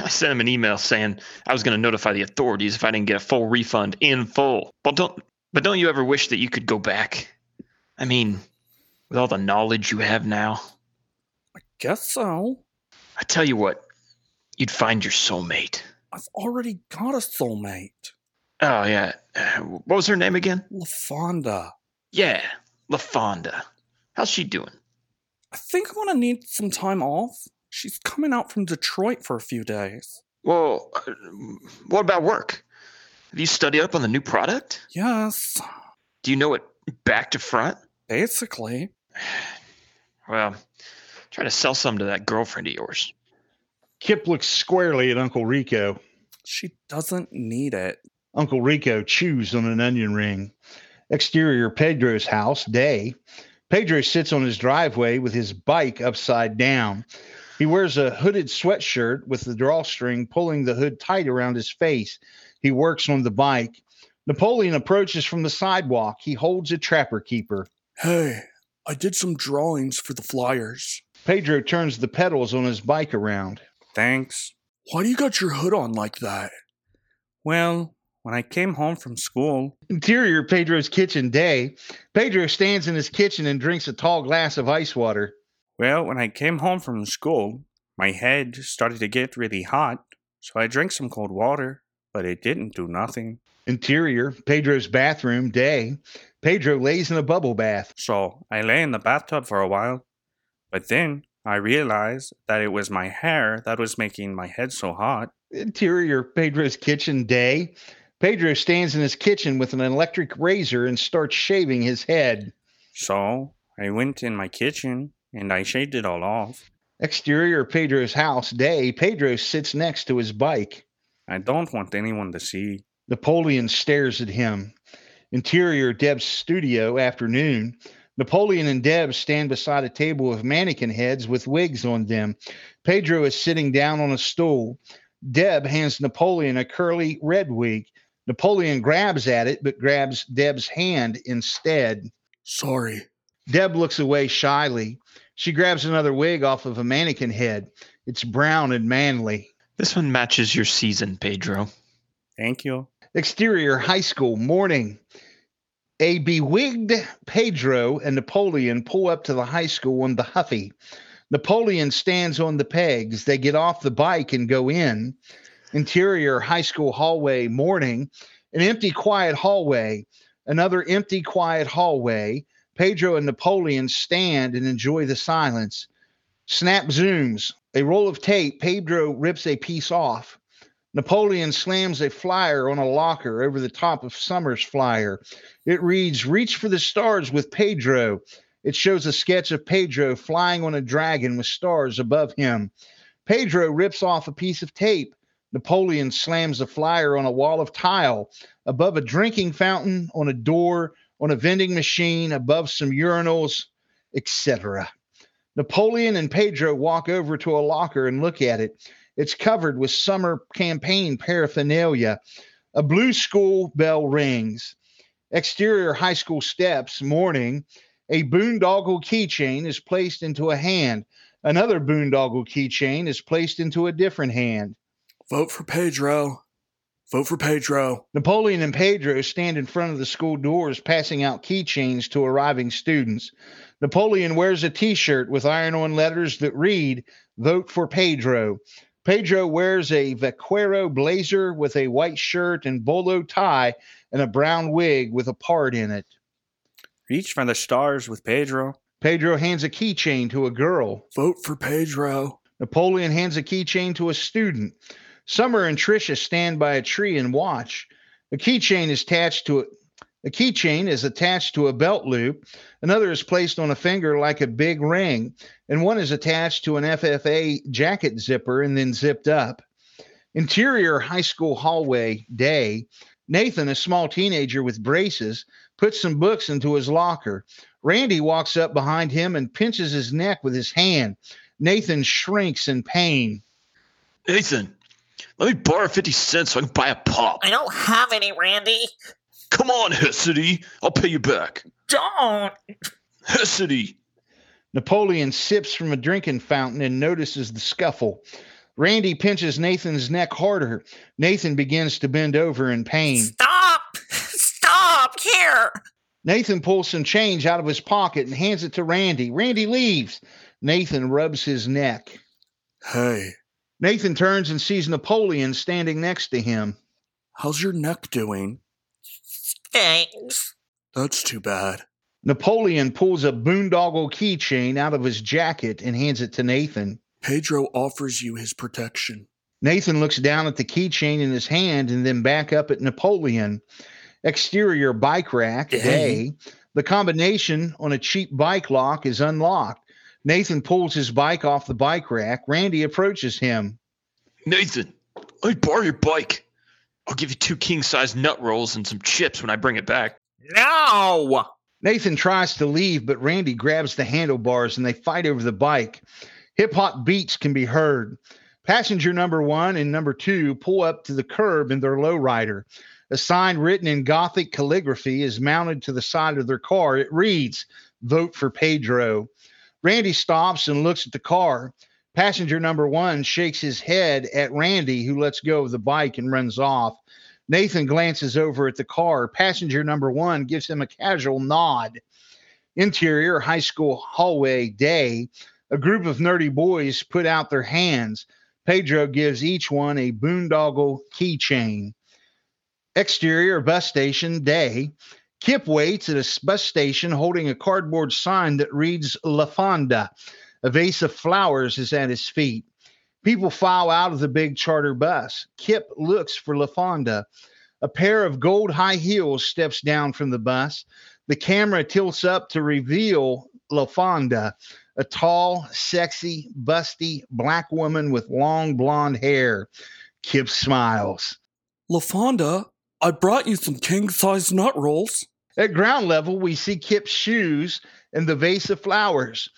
I sent him an email saying I was going to notify the authorities if I didn't get a full refund in full. But don't, but don't you ever wish that you could go back? I mean, with all the knowledge you have now. I guess so. I tell you what. You'd find your soulmate. I've already got a soulmate. Oh, yeah. What was her name again? La Fonda. Yeah, La Fonda. How's she doing? I think I'm going to need some time off. She's coming out from Detroit for a few days. Well, uh, what about work? Have you studied up on the new product? Yes. Do you know it back to front? Basically. Well, try to sell some to that girlfriend of yours. Kip looks squarely at Uncle Rico. She doesn't need it. Uncle Rico chews on an onion ring. Exterior Pedro's house, day. Pedro sits on his driveway with his bike upside down. He wears a hooded sweatshirt with the drawstring pulling the hood tight around his face. He works on the bike. Napoleon approaches from the sidewalk. He holds a trapper keeper. Hey, I did some drawings for the flyers. Pedro turns the pedals on his bike around. Thanks. Why do you got your hood on like that? Well, when I came home from school. Interior Pedro's kitchen day. Pedro stands in his kitchen and drinks a tall glass of ice water. Well, when I came home from school, my head started to get really hot, so I drank some cold water, but it didn't do nothing. Interior Pedro's bathroom day. Pedro lays in a bubble bath. So I lay in the bathtub for a while, but then I realized that it was my hair that was making my head so hot. Interior Pedro's kitchen day. Pedro stands in his kitchen with an electric razor and starts shaving his head. So I went in my kitchen and I shaved it all off. Exterior Pedro's house day. Pedro sits next to his bike. I don't want anyone to see. Napoleon stares at him. Interior Deb's studio afternoon. Napoleon and Deb stand beside a table of mannequin heads with wigs on them. Pedro is sitting down on a stool. Deb hands Napoleon a curly red wig. Napoleon grabs at it, but grabs Deb's hand instead. Sorry. Deb looks away shyly. She grabs another wig off of a mannequin head. It's brown and manly. This one matches your season, Pedro. Thank you. Exterior high school morning. A bewigged Pedro and Napoleon pull up to the high school on the Huffy. Napoleon stands on the pegs. They get off the bike and go in. Interior high school hallway morning. An empty, quiet hallway. Another empty, quiet hallway. Pedro and Napoleon stand and enjoy the silence. Snap zooms. A roll of tape. Pedro rips a piece off. Napoleon slams a flyer on a locker over the top of Summer's flyer. It reads, "Reach for the stars with Pedro." It shows a sketch of Pedro flying on a dragon with stars above him. Pedro rips off a piece of tape. Napoleon slams the flyer on a wall of tile, above a drinking fountain, on a door, on a vending machine, above some urinals, et cetera. Napoleon and Pedro walk over to a locker and look at it. It's covered with summer campaign paraphernalia. A blue school bell rings. Exterior high school steps, morning. A boondoggle keychain is placed into a hand. Another boondoggle keychain is placed into a different hand. Vote for Pedro. Vote for Pedro. Napoleon and Pedro stand in front of the school doors, passing out keychains to arriving students. Napoleon wears a T-shirt with iron-on letters that read, "Vote for Pedro." Pedro wears a vaquero blazer with a white shirt and bolo tie and a brown wig with a part in it. Reach for the stars with Pedro. Pedro hands a keychain to a girl. Vote for Pedro. Napoleon hands a keychain to a student. Summer and Tricia stand by a tree and watch. A keychain is attached to a, a keychain is attached to a belt loop. Another is placed on a finger like a big ring, and one is attached to an F F A jacket zipper and then zipped up. Interior high school hallway day. Nathan, a small teenager with braces, puts some books into his locker. Randy walks up behind him and pinches his neck with his hand. Nathan shrinks in pain. Nathan, let me borrow fifty cents so I can buy a pop. I don't have any, Randy. Come on, Hessity. I'll pay you back. Don't. Hessity. Napoleon sips from a drinking fountain and notices the scuffle. Randy pinches Nathan's neck harder. Nathan begins to bend over in pain. Stop! Stop here! Nathan pulls some change out of his pocket and hands it to Randy. Randy leaves. Nathan rubs his neck. Hey. Nathan turns and sees Napoleon standing next to him. How's your neck doing? Thanks. That's too bad. Napoleon pulls a boondoggle keychain out of his jacket and hands it to Nathan. Pedro offers you his protection. Nathan looks down at the keychain in his hand and then back up at Napoleon. Exterior bike rack day. The combination on a cheap bike lock is unlocked. Nathan pulls his bike off the bike rack. Randy approaches him. Nathan, let me borrow your bike. I'll give you two king-size nut rolls and some chips when I bring it back. No! Nathan tries to leave, but Randy grabs the handlebars and they fight over the bike. Hip-hop beats can be heard. Passenger number one and number two pull up to the curb in their lowrider. A sign written in Gothic calligraphy is mounted to the side of their car. It reads, "Vote for Pedro." Randy stops and looks at the car. Passenger number one shakes his head at Randy, who lets go of the bike and runs off. Nathan glances over at the car. Passenger number one gives him a casual nod. Interior high school hallway day. A group of nerdy boys put out their hands. Pedro gives each one a boondoggle keychain. Exterior bus station day. Kip waits at a bus station holding a cardboard sign that reads La Fonda. A vase of flowers is at his feet. People file out of the big charter bus. Kip looks for La Fonda. A pair of gold high heels steps down from the bus. The camera tilts up to reveal La Fonda, a tall, sexy, busty black woman with long blonde hair. Kip smiles. La Fonda, I brought you some king-size nut rolls. At ground level, we see Kip's shoes and the vase of flowers.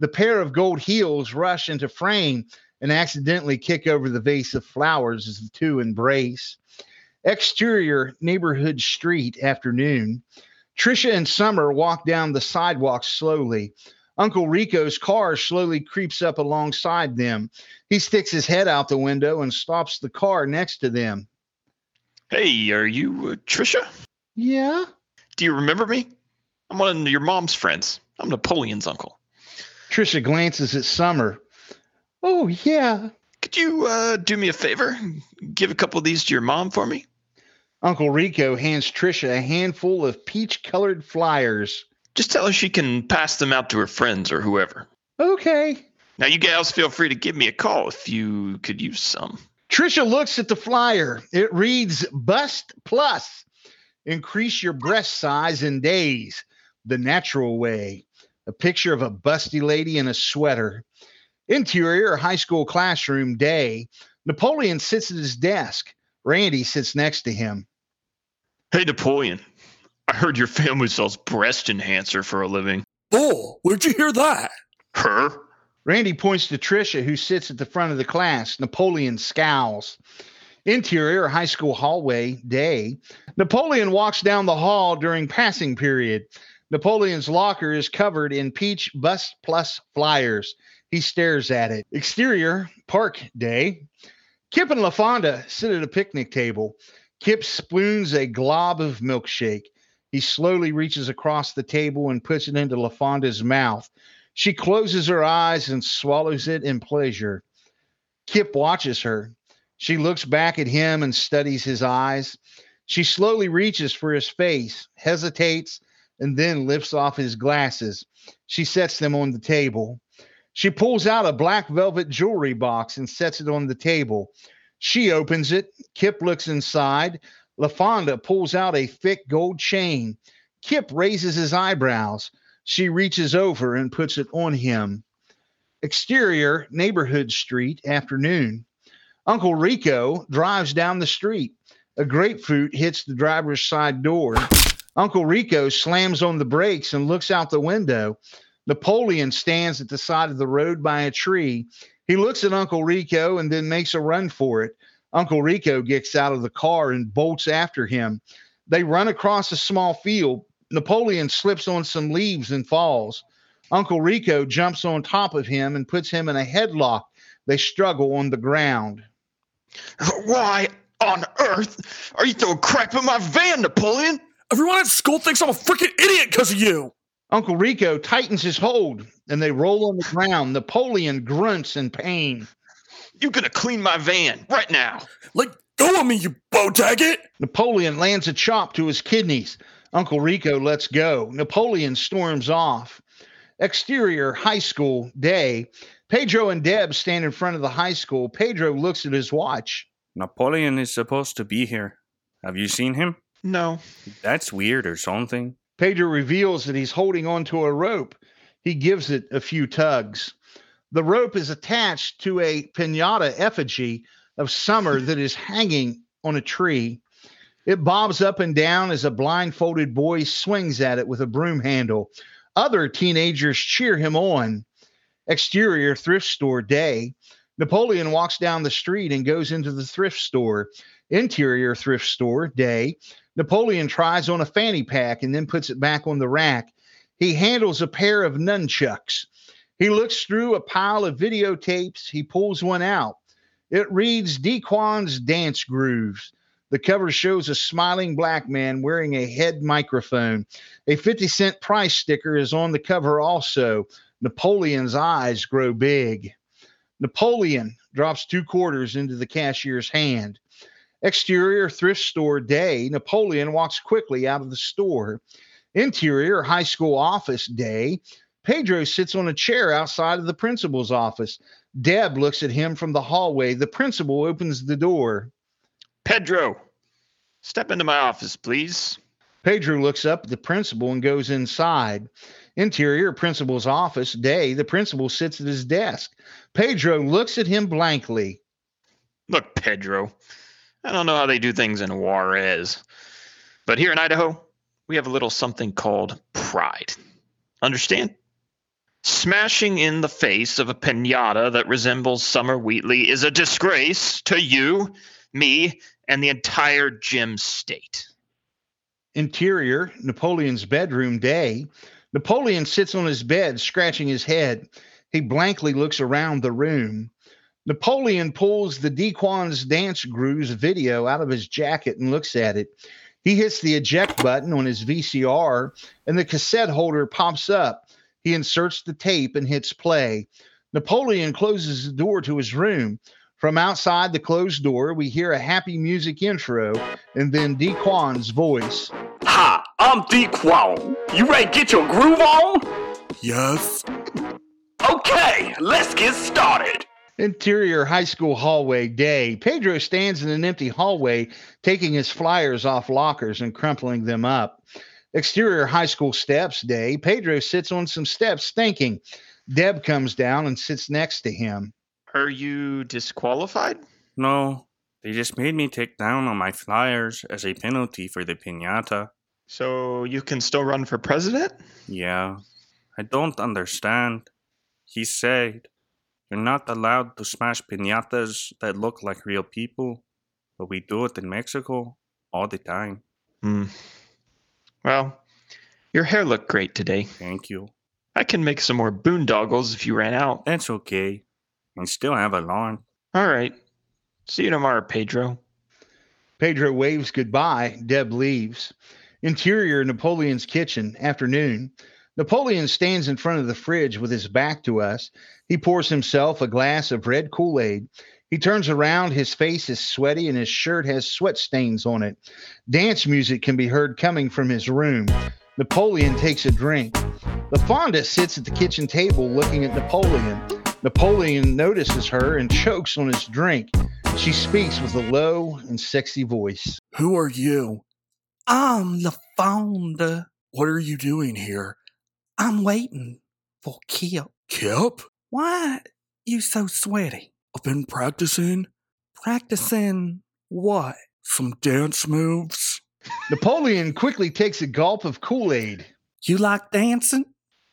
The pair of gold heels rush into frame and accidentally kick over the vase of flowers as the two embrace. Exterior, neighborhood street, afternoon. Trisha and Summer walk down the sidewalk slowly. Uncle Rico's car slowly creeps up alongside them. He sticks his head out the window and stops the car next to them. Hey, are you uh, Trisha? Yeah. Do you remember me? I'm one of your mom's friends. I'm Napoleon's uncle. Trisha glances at Summer. Oh, yeah. Could you uh, do me a favor? Give a couple of these to your mom for me? Uncle Rico hands Trisha a handful of peach-colored flyers. Just tell her she can pass them out to her friends or whoever. Okay. Now, you gals feel free to give me a call if you could use some. Trisha looks at the flyer. It reads, Bust Plus. Increase your breast size in days. The natural way. A picture of a busty lady in a sweater. Interior, high school classroom, day. Napoleon sits at his desk. Randy sits next to him. Hey, Napoleon. I heard your family sells breast enhancer for a living. Oh, where'd you hear that? Her? Randy points to Trisha, who sits at the front of the class. Napoleon scowls. Interior, high school hallway, day. Napoleon walks down the hall during passing period. Napoleon's locker is covered in peach Bust Plus flyers. He stares at it. Exterior, park, day. Kip and La Fonda sit at a picnic table. Kip spoons a glob of milkshake. He slowly reaches across the table and puts it into La Fonda's mouth. She closes her eyes and swallows it in pleasure. Kip watches her. She looks back at him and studies his eyes. She slowly reaches for his face, hesitates, and then lifts off his glasses. She sets them on the table. She pulls out a black velvet jewelry box and sets it on the table. She opens it. Kip looks inside. La Fonda pulls out a thick gold chain. Kip raises his eyebrows. She reaches over and puts it on him. Exterior, neighborhood street, afternoon. Uncle Rico drives down the street. A grapefruit hits the driver's side door. Uncle Rico slams on the brakes and looks out the window. Napoleon stands at the side of the road by a tree. He looks at Uncle Rico and then makes a run for it. Uncle Rico gets out of the car and bolts after him. They run across a small field. Napoleon slips on some leaves and falls. Uncle Rico jumps on top of him and puts him in a headlock. They struggle on the ground. Why on earth are you throwing crap in my van, Napoleon? Everyone at school thinks I'm a freaking idiot because of you. Uncle Rico tightens his hold, and they roll on the ground. Napoleon grunts in pain. You're going to clean my van right now. Let go of me, you bo-taggart. Napoleon lands a chop to his kidneys. Uncle Rico lets go. Napoleon storms off. Exterior, high school, day. Pedro and Deb stand in front of the high school. Pedro looks at his watch. Napoleon is supposed to be here. Have you seen him? No. That's weird or something. Pedro reveals that he's holding onto a rope. He gives it a few tugs. The rope is attached to a piñata effigy of Summer that is hanging on a tree. It bobs up and down as a blindfolded boy swings at it with a broom handle. Other teenagers cheer him on. Exterior, thrift store, day. Napoleon walks down the street and goes into the thrift store. Interior, thrift store, day. Napoleon tries on a fanny pack and then puts it back on the rack. He handles a pair of nunchucks. He looks through a pile of videotapes. He pulls one out. It reads D-Qwon's Dance Grooves. The cover shows a smiling black man wearing a head microphone. A fifty cent price sticker is on the cover also. Napoleon's eyes grow big. Napoleon drops two quarters into the cashier's hand. Exterior, thrift store day. Napoleon walks quickly out of the store. Interior, high school office day. Pedro sits on a chair outside of the principal's office. Deb looks at him from the hallway. The principal opens the door. Pedro, step into my office, please. Pedro looks up at the principal and goes inside. Interior, principal's office day. The principal sits at his desk. Pedro looks at him blankly. Look, Pedro, I don't know how they do things in Juarez, but here in Idaho, we have a little something called pride. Understand? Smashing in the face of a piñata that resembles Summer Wheatley is a disgrace to you, me, and the entire gym state. Interior, Napoleon's bedroom day. Napoleon sits on his bed, scratching his head. He blankly looks around the room. Napoleon pulls the D-Qwon's Dance Grooves video out of his jacket and looks at it. He hits the eject button on his V C R, and the cassette holder pops up. He inserts the tape and hits play. Napoleon closes the door to his room. From outside the closed door, we hear a happy music intro, and then D-Qwon's voice. Hi, I'm D-Qwon. You ready to get your groove on? Yes. Okay, let's get started. Interior high school hallway day. Pedro stands in an empty hallway, taking his flyers off lockers and crumpling them up. Exterior high school steps day. Pedro sits on some steps thinking. Deb comes down and sits next to him. Are you disqualified? No, they just made me take down on my flyers as a penalty for the piñata. So you can still run for president? Yeah, I don't understand. He said, you're not allowed to smash piñatas that look like real people, but we do it in Mexico all the time. Hmm. Well, your hair looked great today. Thank you. I can make some more boondoggles if you ran out. That's okay. I still have a lawn. All right. See you tomorrow, Pedro. Pedro waves goodbye. Deb leaves. Interior, Napoleon's kitchen, afternoon. Napoleon stands in front of the fridge with his back to us. He pours himself a glass of red Kool-Aid. He turns around. His face is sweaty and his shirt has sweat stains on it. Dance music can be heard coming from his room. Napoleon takes a drink. La Fonda sits at the kitchen table looking at Napoleon. Napoleon notices her and chokes on his drink. She speaks with a low and sexy voice. Who are you? I'm La Fonda. What are you doing here? I'm waiting for Kip. Kip? Why you so sweaty? I've been practicing. Practicing what? Some dance moves. Napoleon quickly takes a gulp of Kool-Aid. You like dancing?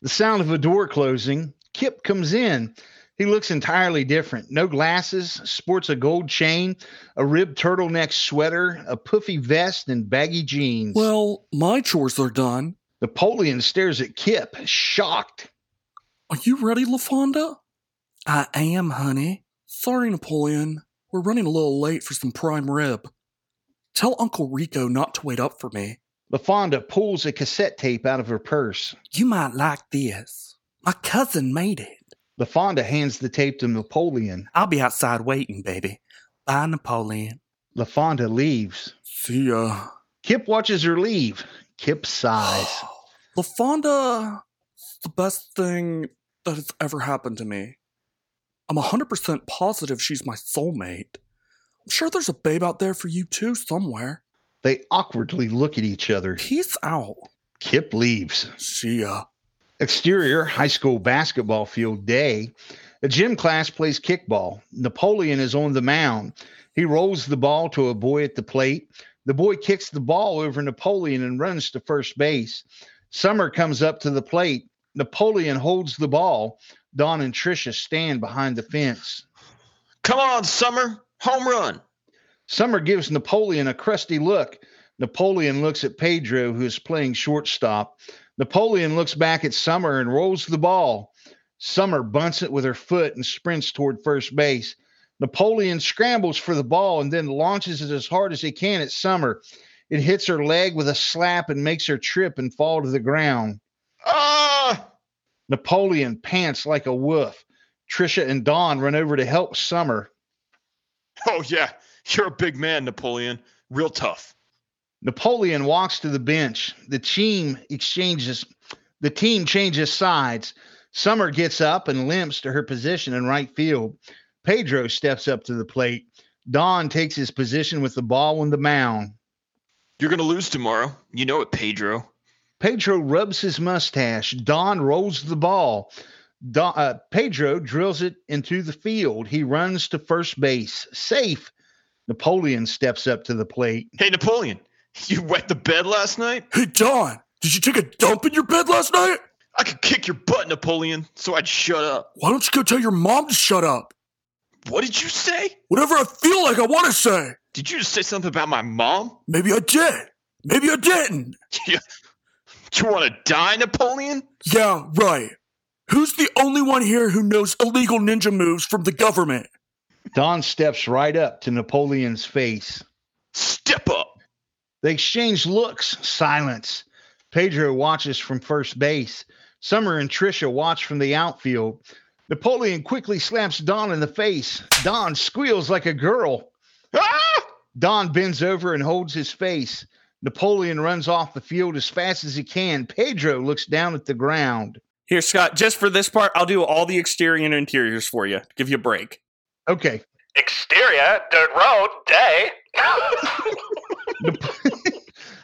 The sound of a door closing. Kip comes in. He looks entirely different. No glasses, sports a gold chain, a ribbed turtleneck sweater, a puffy vest, and baggy jeans. Well, my chores are done. Napoleon stares at Kip, shocked. Are you ready, La Fonda? I am, honey. Sorry, Napoleon. We're running a little late for some prime rib. Tell Uncle Rico not to wait up for me. La Fonda pulls a cassette tape out of her purse. You might like this. My cousin made it. La Fonda hands the tape to Napoleon. I'll be outside waiting, baby. Bye, Napoleon. La Fonda leaves. See ya. Kip watches her leave. Kip sighs. La Fonda is the best thing that has ever happened to me. I'm one hundred percent positive she's my soulmate. I'm sure there's a babe out there for you too somewhere. They awkwardly look at each other. Peace out. Kip leaves. See ya. Exterior, high school basketball field day. A gym class plays kickball. Napoleon is on the mound. He rolls the ball to a boy at the plate. The boy kicks the ball over Napoleon and runs to first base. Summer comes up to the plate. Napoleon holds the ball. Don and Tricia stand behind the fence. Come on, Summer. Home run. Summer gives Napoleon a crusty look. Napoleon looks at Pedro, who is playing shortstop. Napoleon looks back at Summer and rolls the ball. Summer bunts it with her foot and sprints toward first base. Napoleon scrambles for the ball and then launches it as hard as he can at Summer. It hits her leg with a slap and makes her trip and fall to the ground. Ah! Napoleon pants like a wolf. Tricia and Don run over to help Summer. Oh, yeah. You're a big man, Napoleon. Real tough. Napoleon walks to the bench. The team exchanges. The team changes sides. Summer gets up and limps to her position in right field. Pedro steps up to the plate. Don takes his position with the ball on the mound. You're going to lose tomorrow. You know it, Pedro. Pedro rubs his mustache. Don rolls the ball. Don, uh, Pedro drills it into the field. He runs to first base. Safe. Napoleon steps up to the plate. Hey, Napoleon, you wet the bed last night? Hey, Don, did you take a dump in your bed last night? I could kick your butt, Napoleon, so I'd shut up. Why don't you go tell your mom to shut up? What did you say? Whatever I feel like I want to say. Did you just say something about my mom? Maybe I did. Maybe I didn't. You, you want to die, Napoleon? Yeah, right. Who's the only one here who knows illegal ninja moves from the government? Don steps right up to Napoleon's face. Step up. They exchange looks. Silence. Pedro watches from first base. Summer and Trisha watch from the outfield. Napoleon quickly slaps Don in the face. Don squeals like a girl. Ah! Don bends over and holds his face. Napoleon runs off the field as fast as he can. Pedro looks down at the ground. Here, Scott, just for this part, I'll do all the exterior and interiors for you. Give you a break. Okay. Exterior, dirt road, day.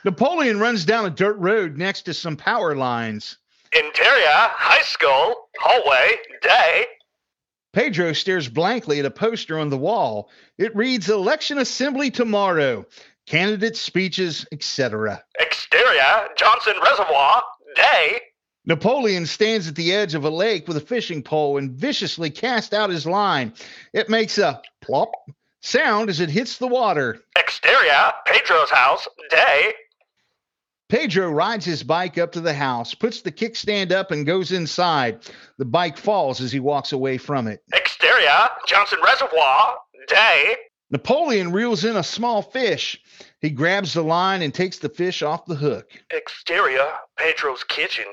Napoleon runs down a dirt road next to some power lines. Interior, high school, hallway, day. Pedro stares blankly at a poster on the wall. It reads, Election Assembly tomorrow. Candidate speeches, et cetera. Exterior, Johnson Reservoir, day. Napoleon stands at the edge of a lake with a fishing pole and viciously casts out his line. It makes a plop sound as it hits the water. Exterior, Pedro's house, day. Pedro rides his bike up to the house, puts the kickstand up, and goes inside. The bike falls as he walks away from it. Exterior, Johnson Reservoir, day. Napoleon reels in a small fish. He grabs the line and takes the fish off the hook. Exterior, Pedro's kitchen.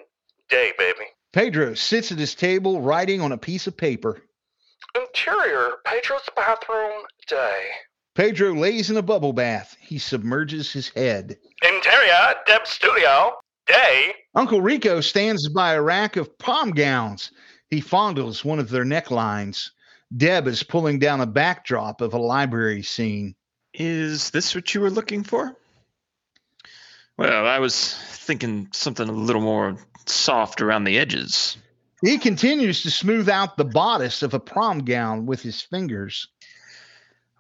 Day, baby. Pedro sits at his table writing on a piece of paper. Interior, Pedro's bathroom, day. Pedro lays in a bubble bath. He submerges his head. Interior, Deb's studio, day. Uncle Rico stands by a rack of prom gowns. He fondles one of their necklines. Deb is pulling down a backdrop of a library scene. Is this what you were looking for? Well, I was thinking something a little more soft around the edges. He continues to smooth out the bodice of a prom gown with his fingers.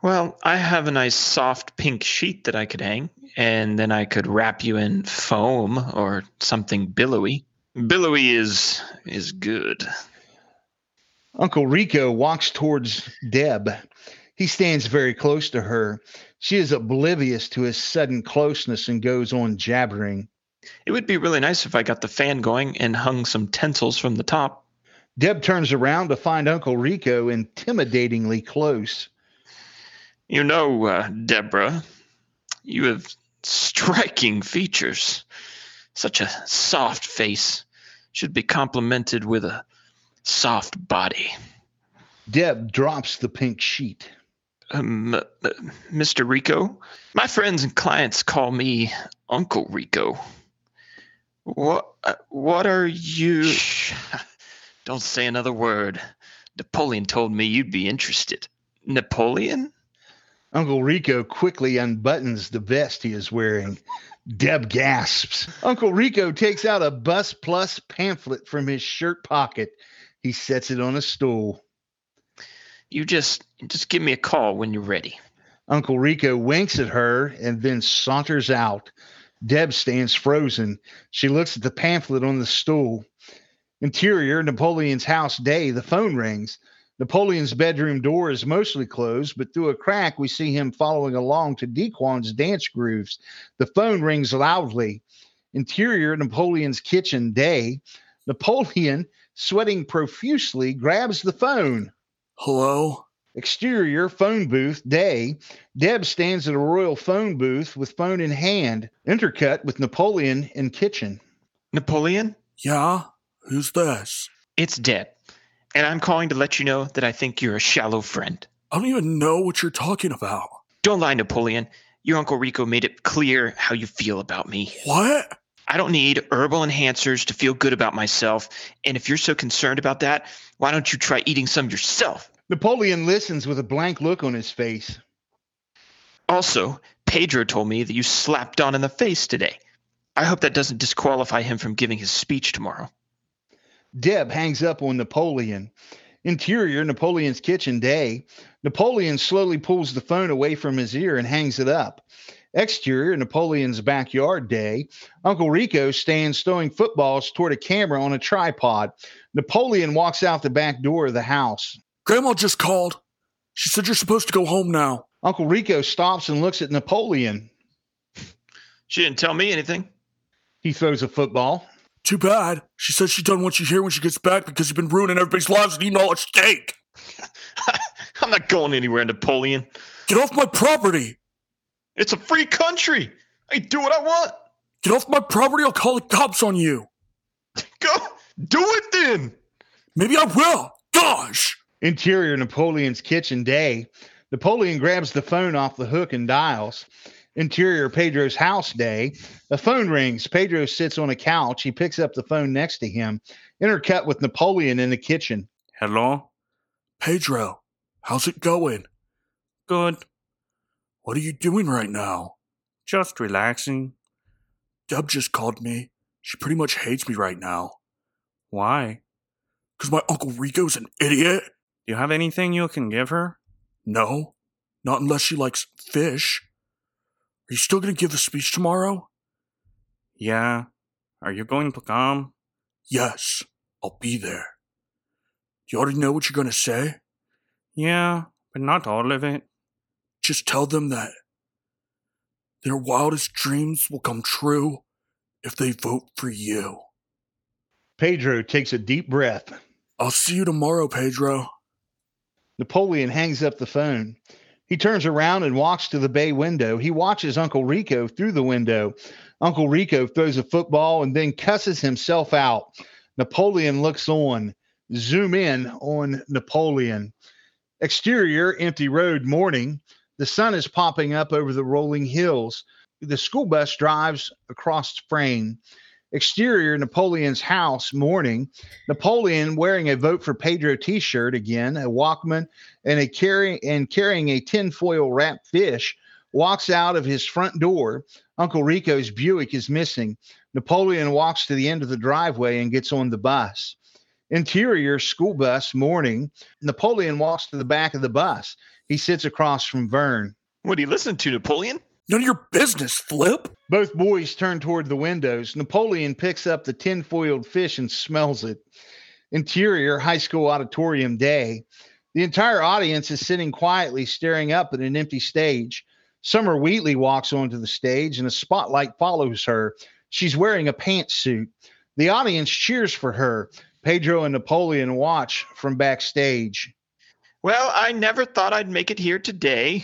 Well, I have a nice soft pink sheet that I could hang, and then I could wrap you in foam or something billowy. Billowy is is good. Uncle Rico walks towards Deb. He stands very close to her. She is oblivious to his sudden closeness and goes on jabbering. It would be really nice if I got the fan going and hung some tinsels from the top. Deb turns around to find Uncle Rico intimidatingly close. You know, uh, Deborah, you have striking features. Such a soft face should be complemented with a soft body. Deb drops the pink sheet. Um, uh, Mister Rico, my friends and clients call me Uncle Rico. What uh, what are you? Shh. Don't say another word. Napoleon told me you'd be interested. Napoleon? Uncle Rico quickly unbuttons the vest he is wearing. Deb gasps. Uncle Rico takes out a Bust Plus pamphlet from his shirt pocket. He sets it on a stool. You just just give me a call when you're ready. Uncle Rico winks at her and then saunters out. Deb stands frozen. She looks at the pamphlet on the stool. Interior, Napoleon's house, day. The phone rings. Napoleon's bedroom door is mostly closed, but through a crack, we see him following along to D-Qwon's Dance Grooves. The phone rings loudly. Interior, Napoleon's kitchen, day. Napoleon, sweating profusely, grabs the phone. Hello? Exterior, phone booth, day. Deb stands at a royal phone booth with phone in hand, intercut with Napoleon in kitchen. Napoleon? Yeah? Who's this? It's Deb, and I'm calling to let you know that I think you're a shallow friend. I don't even know what you're talking about. Don't lie, Napoleon. Your Uncle Rico made it clear how you feel about me. What? I don't need herbal enhancers to feel good about myself. And if you're so concerned about that, why don't you try eating some yourself? Napoleon listens with a blank look on his face. Also, Pedro told me that you slapped Don in the face today. I hope that doesn't disqualify him from giving his speech tomorrow. Deb hangs up on Napoleon. Interior, Napoleon's kitchen day. Napoleon slowly pulls the phone away from his ear and hangs it up. Exterior, Napoleon's backyard day. Uncle Rico stands throwing footballs toward a camera on a tripod. Napoleon walks out the back door of the house. Grandma just called. She said you're supposed to go home now. Uncle Rico stops and looks at Napoleon. She didn't tell me anything. He throws a football. Too bad. She says she doesn't want you here when she gets back because you've been ruining everybody's lives and eating all her steak. I'm not going anywhere, Napoleon. Get off my property. It's a free country. I do what I want. Get off my property. I'll call the cops on you. Go. Do it then. Maybe I will. Gosh. Interior, Napoleon's kitchen day. Napoleon grabs the phone off the hook and dials. Interior, Pedro's house day. The phone rings. Pedro sits on a couch. He picks up the phone next to him. Intercut with Napoleon in the kitchen. Hello? Pedro, how's it going? Good. What are you doing right now? Just relaxing. Deb just called me. She pretty much hates me right now. Why? Because my Uncle Rico's an idiot. Do you have anything you can give her? No, not unless she likes fish. Are you still going to give the speech tomorrow? Yeah. Are you going to come? Yes, I'll be there. Do you already know what you're going to say? Yeah, but not all of it. Just tell them that their wildest dreams will come true if they vote for you. Pedro takes a deep breath. I'll see you tomorrow, Pedro. Napoleon hangs up the phone. He turns around and walks to the bay window. He watches Uncle Rico through the window. Uncle Rico throws a football and then cusses himself out. Napoleon looks on. Zoom in on Napoleon. Exterior, empty road, morning. The sun is popping up over the rolling hills. The school bus drives across frame. Exterior, Napoleon's house, morning. Napoleon wearing a Vote for Pedro t-shirt again, a Walkman, and a carry, and carrying a tinfoil wrapped fish, walks out of his front door. Uncle Rico's Buick is missing. Napoleon walks to the end of the driveway and gets on the bus. Interior, school bus, morning. Napoleon walks to the back of the bus. He sits across from Vern. What do you listen to, Napoleon? None of your business, Flip. Both boys turn toward the windows. Napoleon picks up the tinfoiled fish and smells it. Interior, high school auditorium day. The entire audience is sitting quietly, staring up at an empty stage. Summer Wheatley walks onto the stage, and a spotlight follows her. She's wearing a pantsuit. The audience cheers for her. Pedro and Napoleon watch from backstage. Well, I never thought I'd make it here today.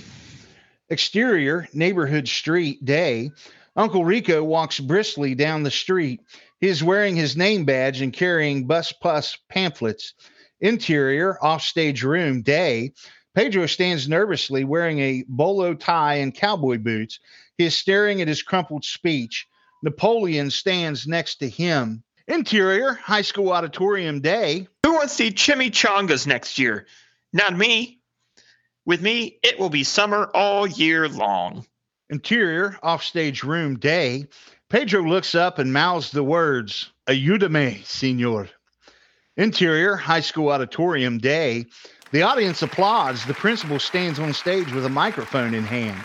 Exterior, neighborhood street, day. Uncle Rico walks briskly down the street. He is wearing his name badge and carrying Bust Plus pamphlets. Interior, offstage room, day. Pedro stands nervously wearing a bolo tie and cowboy boots. He is staring at his crumpled speech. Napoleon stands next to him. Interior, high school auditorium, day. Who wants to eat chimichangas next year? Not me. With me, it will be summer all year long. Interior, offstage room, day. Pedro looks up and mouths the words, Ayúdame, señor. Interior, high school auditorium, day. The audience applauds. The principal stands on stage with a microphone in hand.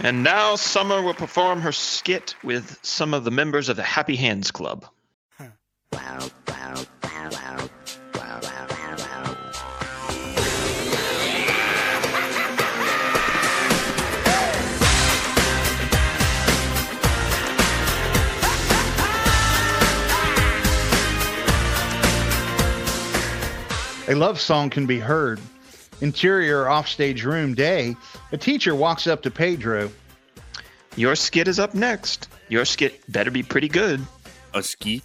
And now Summer will perform her skit with some of the members of the Happy Hands Club. Huh. Wow, wow, wow, wow. A love song can be heard. Interior, offstage room, day. A teacher walks up to Pedro. Your skit is up next. Your skit better be pretty good. A skit?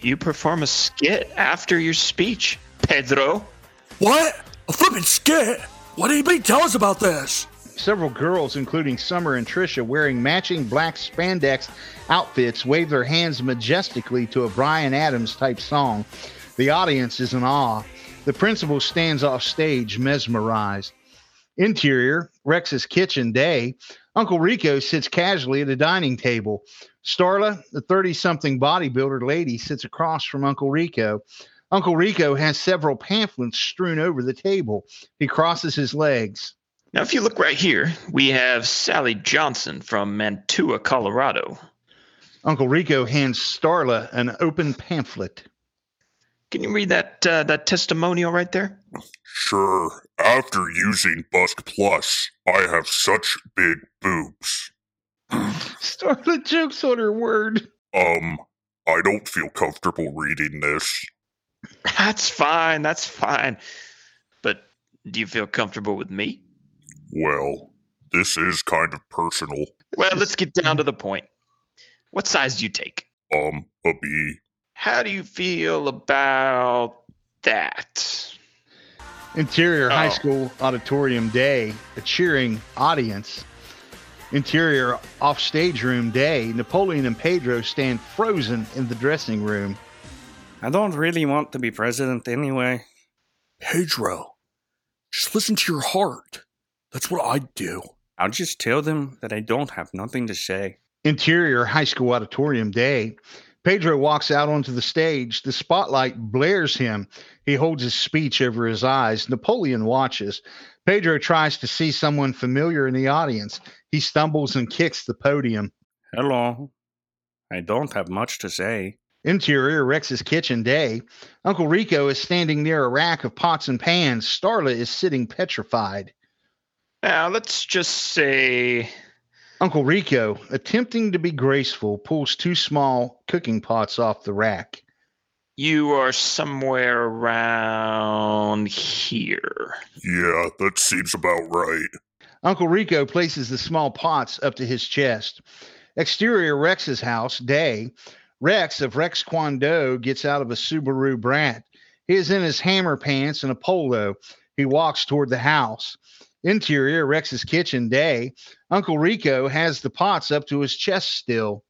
You perform a skit after your speech, Pedro. What? A flippin' skit? Why didn't anybody tell us about this? several girls, including Summer and Trisha, wearing matching black spandex outfits, wave their hands majestically to a Bryan Adams-type song. The audience is in awe. The principal stands off stage, mesmerized. Interior, Rex's kitchen day. Uncle Rico sits casually at a dining table. Starla, the thirty-something bodybuilder lady, sits across from Uncle Rico. Uncle Rico has several pamphlets strewn over the table. He crosses his legs. Now, if you look right here, we have Sally Johnson from Mantua, Colorado. Uncle Rico hands Starla an open pamphlet. Can you read that uh, that testimonial right there? Sure. After using Bust Plus, I have such big boobs. Starla jokes on her word. Um, I don't feel comfortable reading this. That's fine, that's fine. But do you feel comfortable with me? Well, this is kind of personal. Well, let's get down to the point. What size do you take? Um, a B. How do you feel about that? Interior oh. High school auditorium day, a cheering audience. Interior offstage room day, Napoleon and Pedro stand frozen in the dressing room. I don't really want to be president anyway. Pedro, just listen to your heart. That's what I'd do. I'll just tell them that I don't have nothing to say. Interior high school auditorium day. Pedro walks out onto the stage. The spotlight blares him. He holds his speech over his eyes. Napoleon watches. Pedro tries to see someone familiar in the audience. He stumbles and kicks the podium. Hello. I don't have much to say. Interior, Rex's kitchen day. Uncle Rico is standing near a rack of pots and pans. Starla is sitting petrified. Now, let's just say... Uncle Rico, attempting to be graceful, pulls two small cooking pots off the rack. You are somewhere around here. Yeah, that seems about right. Uncle Rico places the small pots up to his chest. Exterior, Rex's house, day. Rex of Rex Kwon Do gets out of a Subaru Brant. He is in his hammer pants and a polo. He walks toward the house. Interior, Rex's kitchen day. Uncle Rico has the pots up to his chest still.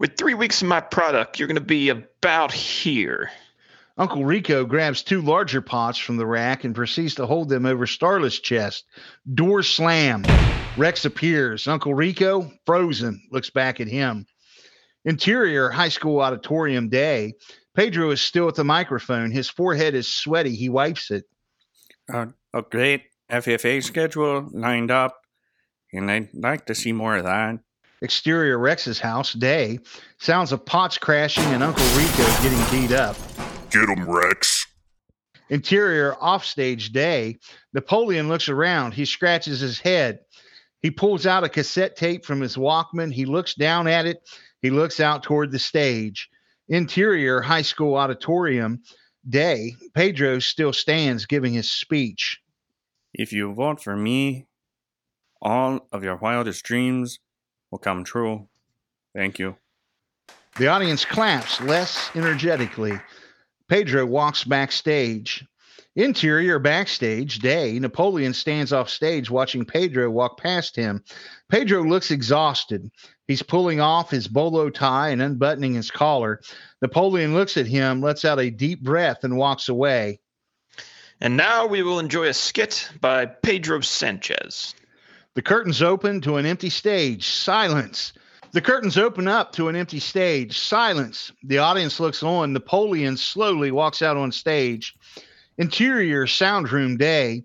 With three weeks of my product, you're going to be about here. Uncle Rico grabs two larger pots from the rack and proceeds to hold them over Starla's chest. Door slam. Rex appears. Uncle Rico, frozen, looks back at him. Interior, high school auditorium day. Pedro is still at the microphone. His forehead is sweaty. He wipes it. Uh, a great F F A schedule lined up, and I'd like to see more of that. Exterior, Rex's house, day. Sounds of pots crashing and Uncle Rico getting beat up. Get him, Rex. Interior, offstage day. Napoleon looks around. He scratches his head. He pulls out a cassette tape from his Walkman. He looks down at it. He looks out toward the stage. Interior, high school auditorium, day. Pedro still stands giving his speech. If you vote for me, all of your wildest dreams will come true. Thank you. The audience claps less energetically. Pedro walks backstage. Interior backstage day. Napoleon stands off stage watching Pedro walk past him. Pedro looks exhausted. He's pulling off his bolo tie and unbuttoning his collar. Napoleon looks at him, lets out a deep breath, and walks away. And now we will enjoy a skit by Pedro Sanchez. The curtains open to an empty stage. Silence. The curtains open up to an empty stage. Silence. The audience looks on. Napoleon slowly walks out on stage. Interior sound room day.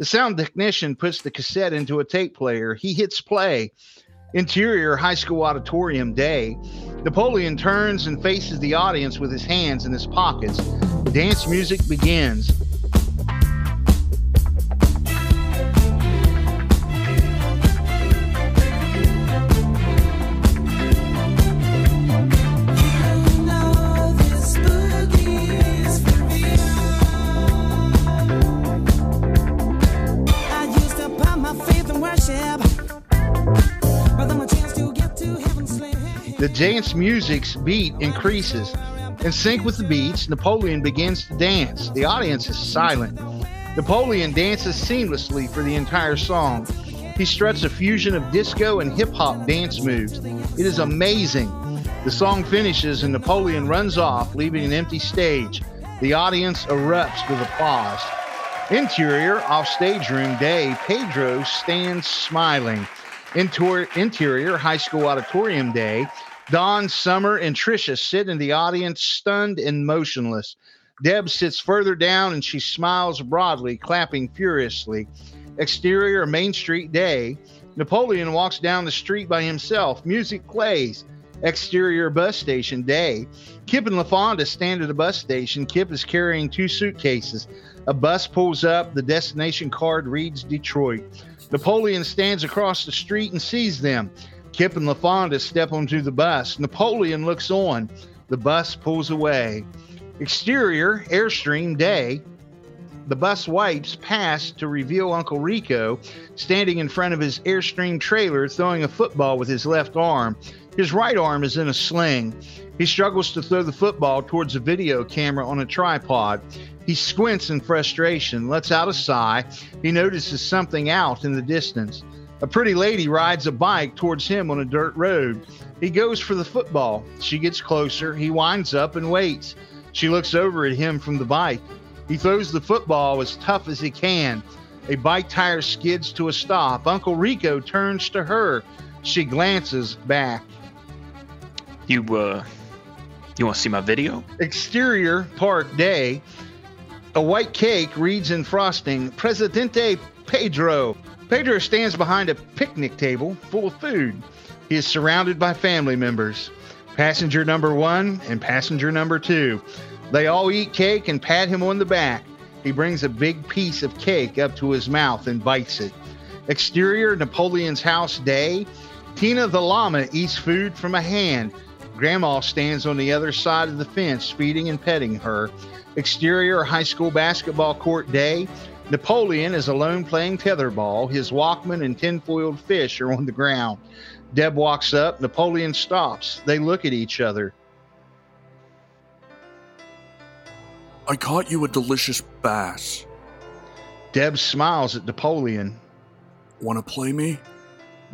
The sound technician puts the cassette into a tape player. He hits play. Interior high school auditorium day. Napoleon turns and faces the audience with his hands in his pockets. The dance music begins. The dance music's beat increases. In sync with the beats, Napoleon begins to dance. The audience is silent. Napoleon dances seamlessly for the entire song. He struts a fusion of disco and hip-hop dance moves. It is amazing. The song finishes and Napoleon runs off, leaving an empty stage. The audience erupts with applause. Interior, off-stage room day, Pedro stands smiling. Inter- interior, high school auditorium day, Don, Summer, and Trisha sit in the audience, stunned and motionless. Deb sits further down and she smiles broadly, clapping furiously. Exterior, Main Street day. Napoleon walks down the street by himself. Music plays. Exterior, bus station day. Kip and La Fonda stand at a bus station. Kip is carrying two suitcases. A bus pulls up. The destination card reads Detroit. Napoleon stands across the street and sees them. Kip and La Fonda step onto the bus. Napoleon looks on. The bus pulls away. Exterior, Airstream day. The bus wipes past to reveal Uncle Rico standing in front of his Airstream trailer, throwing a football with his left arm. His right arm is in a sling. He struggles to throw the football towards a video camera on a tripod. He squints in frustration, lets out a sigh. He notices something out in the distance. A pretty lady rides a bike towards him on a dirt road. He goes for the football. She gets closer. He winds up and waits. She looks over at him from the bike. He throws the football as tough as he can. A bike tire skids to a stop. Uncle Rico turns to her. She glances back. You, uh, you want to see my video? Exterior, park day. A white cake reads in frosting, Presidente Pedro. Pedro stands behind a picnic table full of food. He is surrounded by family members. Passenger number one and passenger number two. They all eat cake and pat him on the back. He brings a big piece of cake up to his mouth and bites it. Exterior, Napoleon's house day. Tina the llama eats food from a hand. Grandma stands on the other side of the fence, feeding and petting her. Exterior, high school basketball court day. Napoleon is alone playing tetherball. His Walkman and tin-foiled fish are on the ground. Deb walks up. Napoleon stops. They look at each other. I caught you a delicious bass. Deb smiles at Napoleon. Want to play me?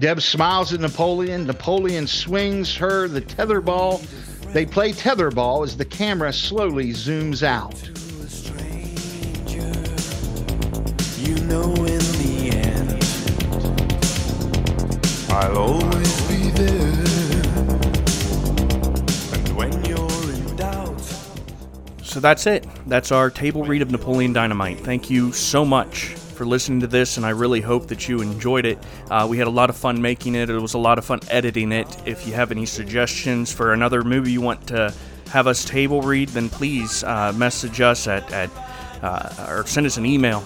Deb smiles at Napoleon. Napoleon swings her the tetherball. They play tetherball as the camera slowly zooms out. You know, in the end, I'll always be there. And when you're in doubt. So that's it. That's our table read of Napoleon Dynamite. Thank you so much for listening to this, and I really hope that you enjoyed it. Uh, we had a lot of fun making it. It was a lot of fun editing it. If you have any suggestions for another movie you want to have us table read, then please uh, message us at, at uh, or send us an email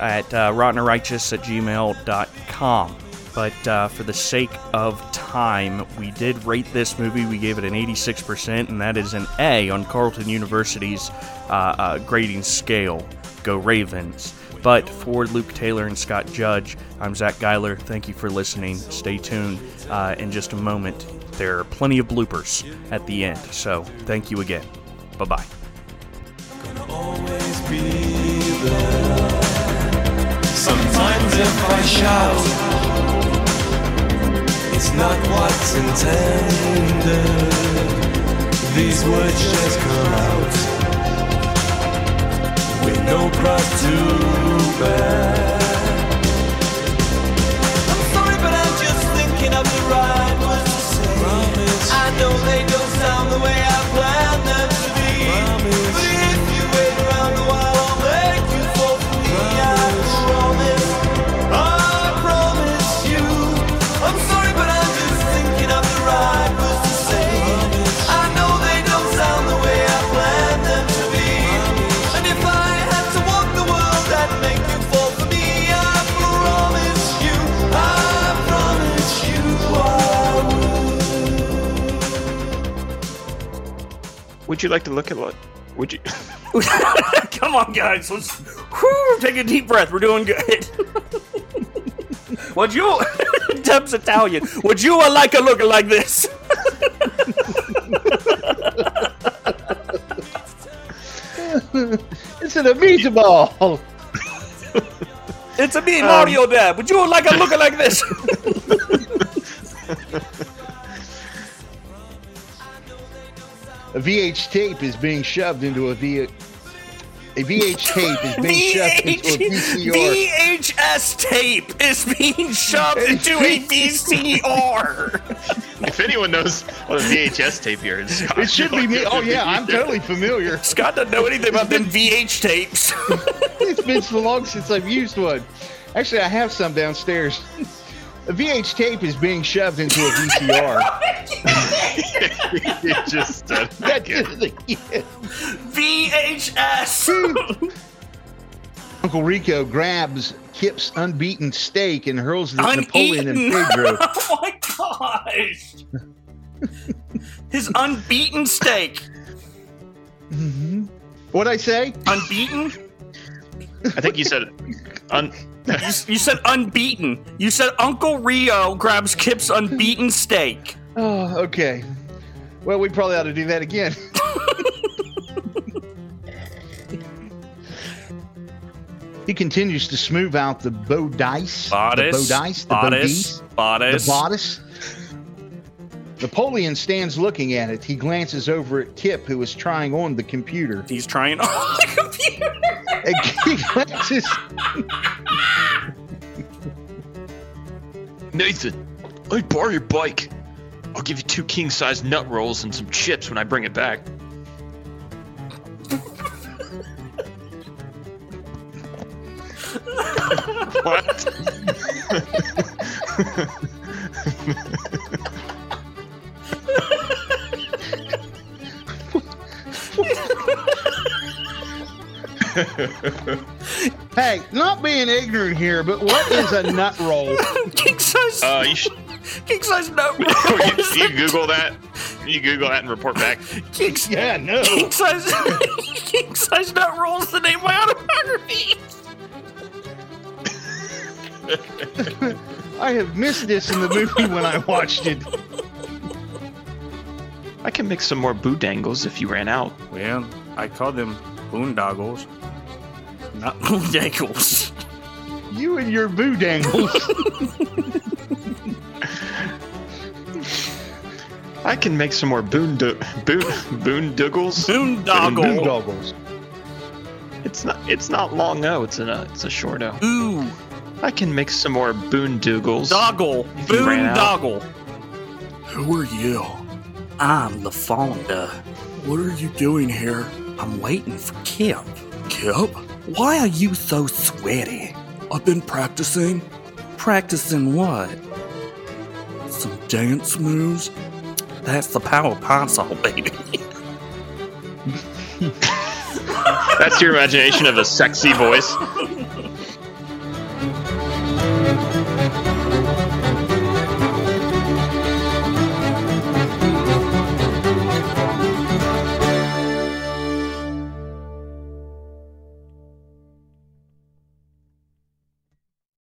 at uh, rotten or righteous at gmail dot com. But uh, for the sake of time, we did rate this movie. We gave it an eighty-six percent, and that is an A on Carleton University's uh, uh, grading scale. Go Ravens. But for Luke Taylor and Scott Judge, I'm Zach Geiler. Thank you for listening. Stay tuned. Uh, in just a moment, there are plenty of bloopers at the end. So thank you again. Bye-bye. I'm gonna always be there. Sometimes if I shout, it's not what's intended. These words just come out. With no pride to bear. I'm sorry, but I'm just thinking of the right words to say. Promise. I know they don't sound the way I planned them to be. Promise. But if you wait around a while, I'll make you fall for me. Promise. I promise, I promise you. I'm sorry, but I'm just thinking of the right words to say. Promise. I know they don't sound the way I planned them to be. Promise. And if I make you fall for me, I promise you, I promise you I will. Would you like to look at what? Would you? Come on, guys, let's whew, take a deep breath. We're doing good. Would you, Deb's Italian, would you like a look like this? It's an amusement ball. It's a me, Mario, um, Dad. Would you like a looking like this? A V H tape is being shoved into a V. A V H tape is being VH, shoved into a V C R. V H S tape is being shoved into a V C R. If anyone knows what a V H S tape here is, Scott, it should be me. Oh yeah, I'm totally familiar. Scott doesn't know anything about them V H tapes. It's been so long since I've used one. Actually, I have some downstairs. A V H tape is being shoved into a V C R. You just uh, that V H S. Uncle Rico grabs Kip's unbeaten steak and hurls it at Napoleon and Pedro. Oh my gosh! His unbeaten steak. Mm-hmm. What'd I say? Unbeaten? I think you said un. You, you said unbeaten. You said Uncle Rio grabs Kip's unbeaten steak. Oh, okay. Well, we probably ought to do that again. He continues to smooth out the bodice. Bodice. The bodice. The bodice. Bodice. The bodice. Napoleon stands looking at it. He glances over at Kip, who is trying on the computer. He's trying on the computer. And he glances... Nathan, I'd borrow your bike. I'll give you two king-size nut rolls and some chips when I bring it back. What? Hey, not being ignorant here, but what is a nut roll? King size. Uh, you should... King size nut roll. you, you Google that. You Google that and report back. King, yeah, no. King size. King size nut roll is the name of my autobiography. I have missed this in the movie when I watched it. I can mix some more boodangles if you ran out. Well, I call them boondoggles. Not boodangles. You and your boodangles. I can make some more boond- boond- boondoggles. Boondoggles. It's not. It's not long o. It's a. It's a short o. Ooh. I can make some more boondoggles. Doggle. Boondoggle. Who are you? I'm La Fonda. What are you doing here? I'm waiting for Kip. Kip? Why are you so sweaty? I've been practicing. Practicing what? Some dance moves? That's the power console, baby. That's your imagination of a sexy voice.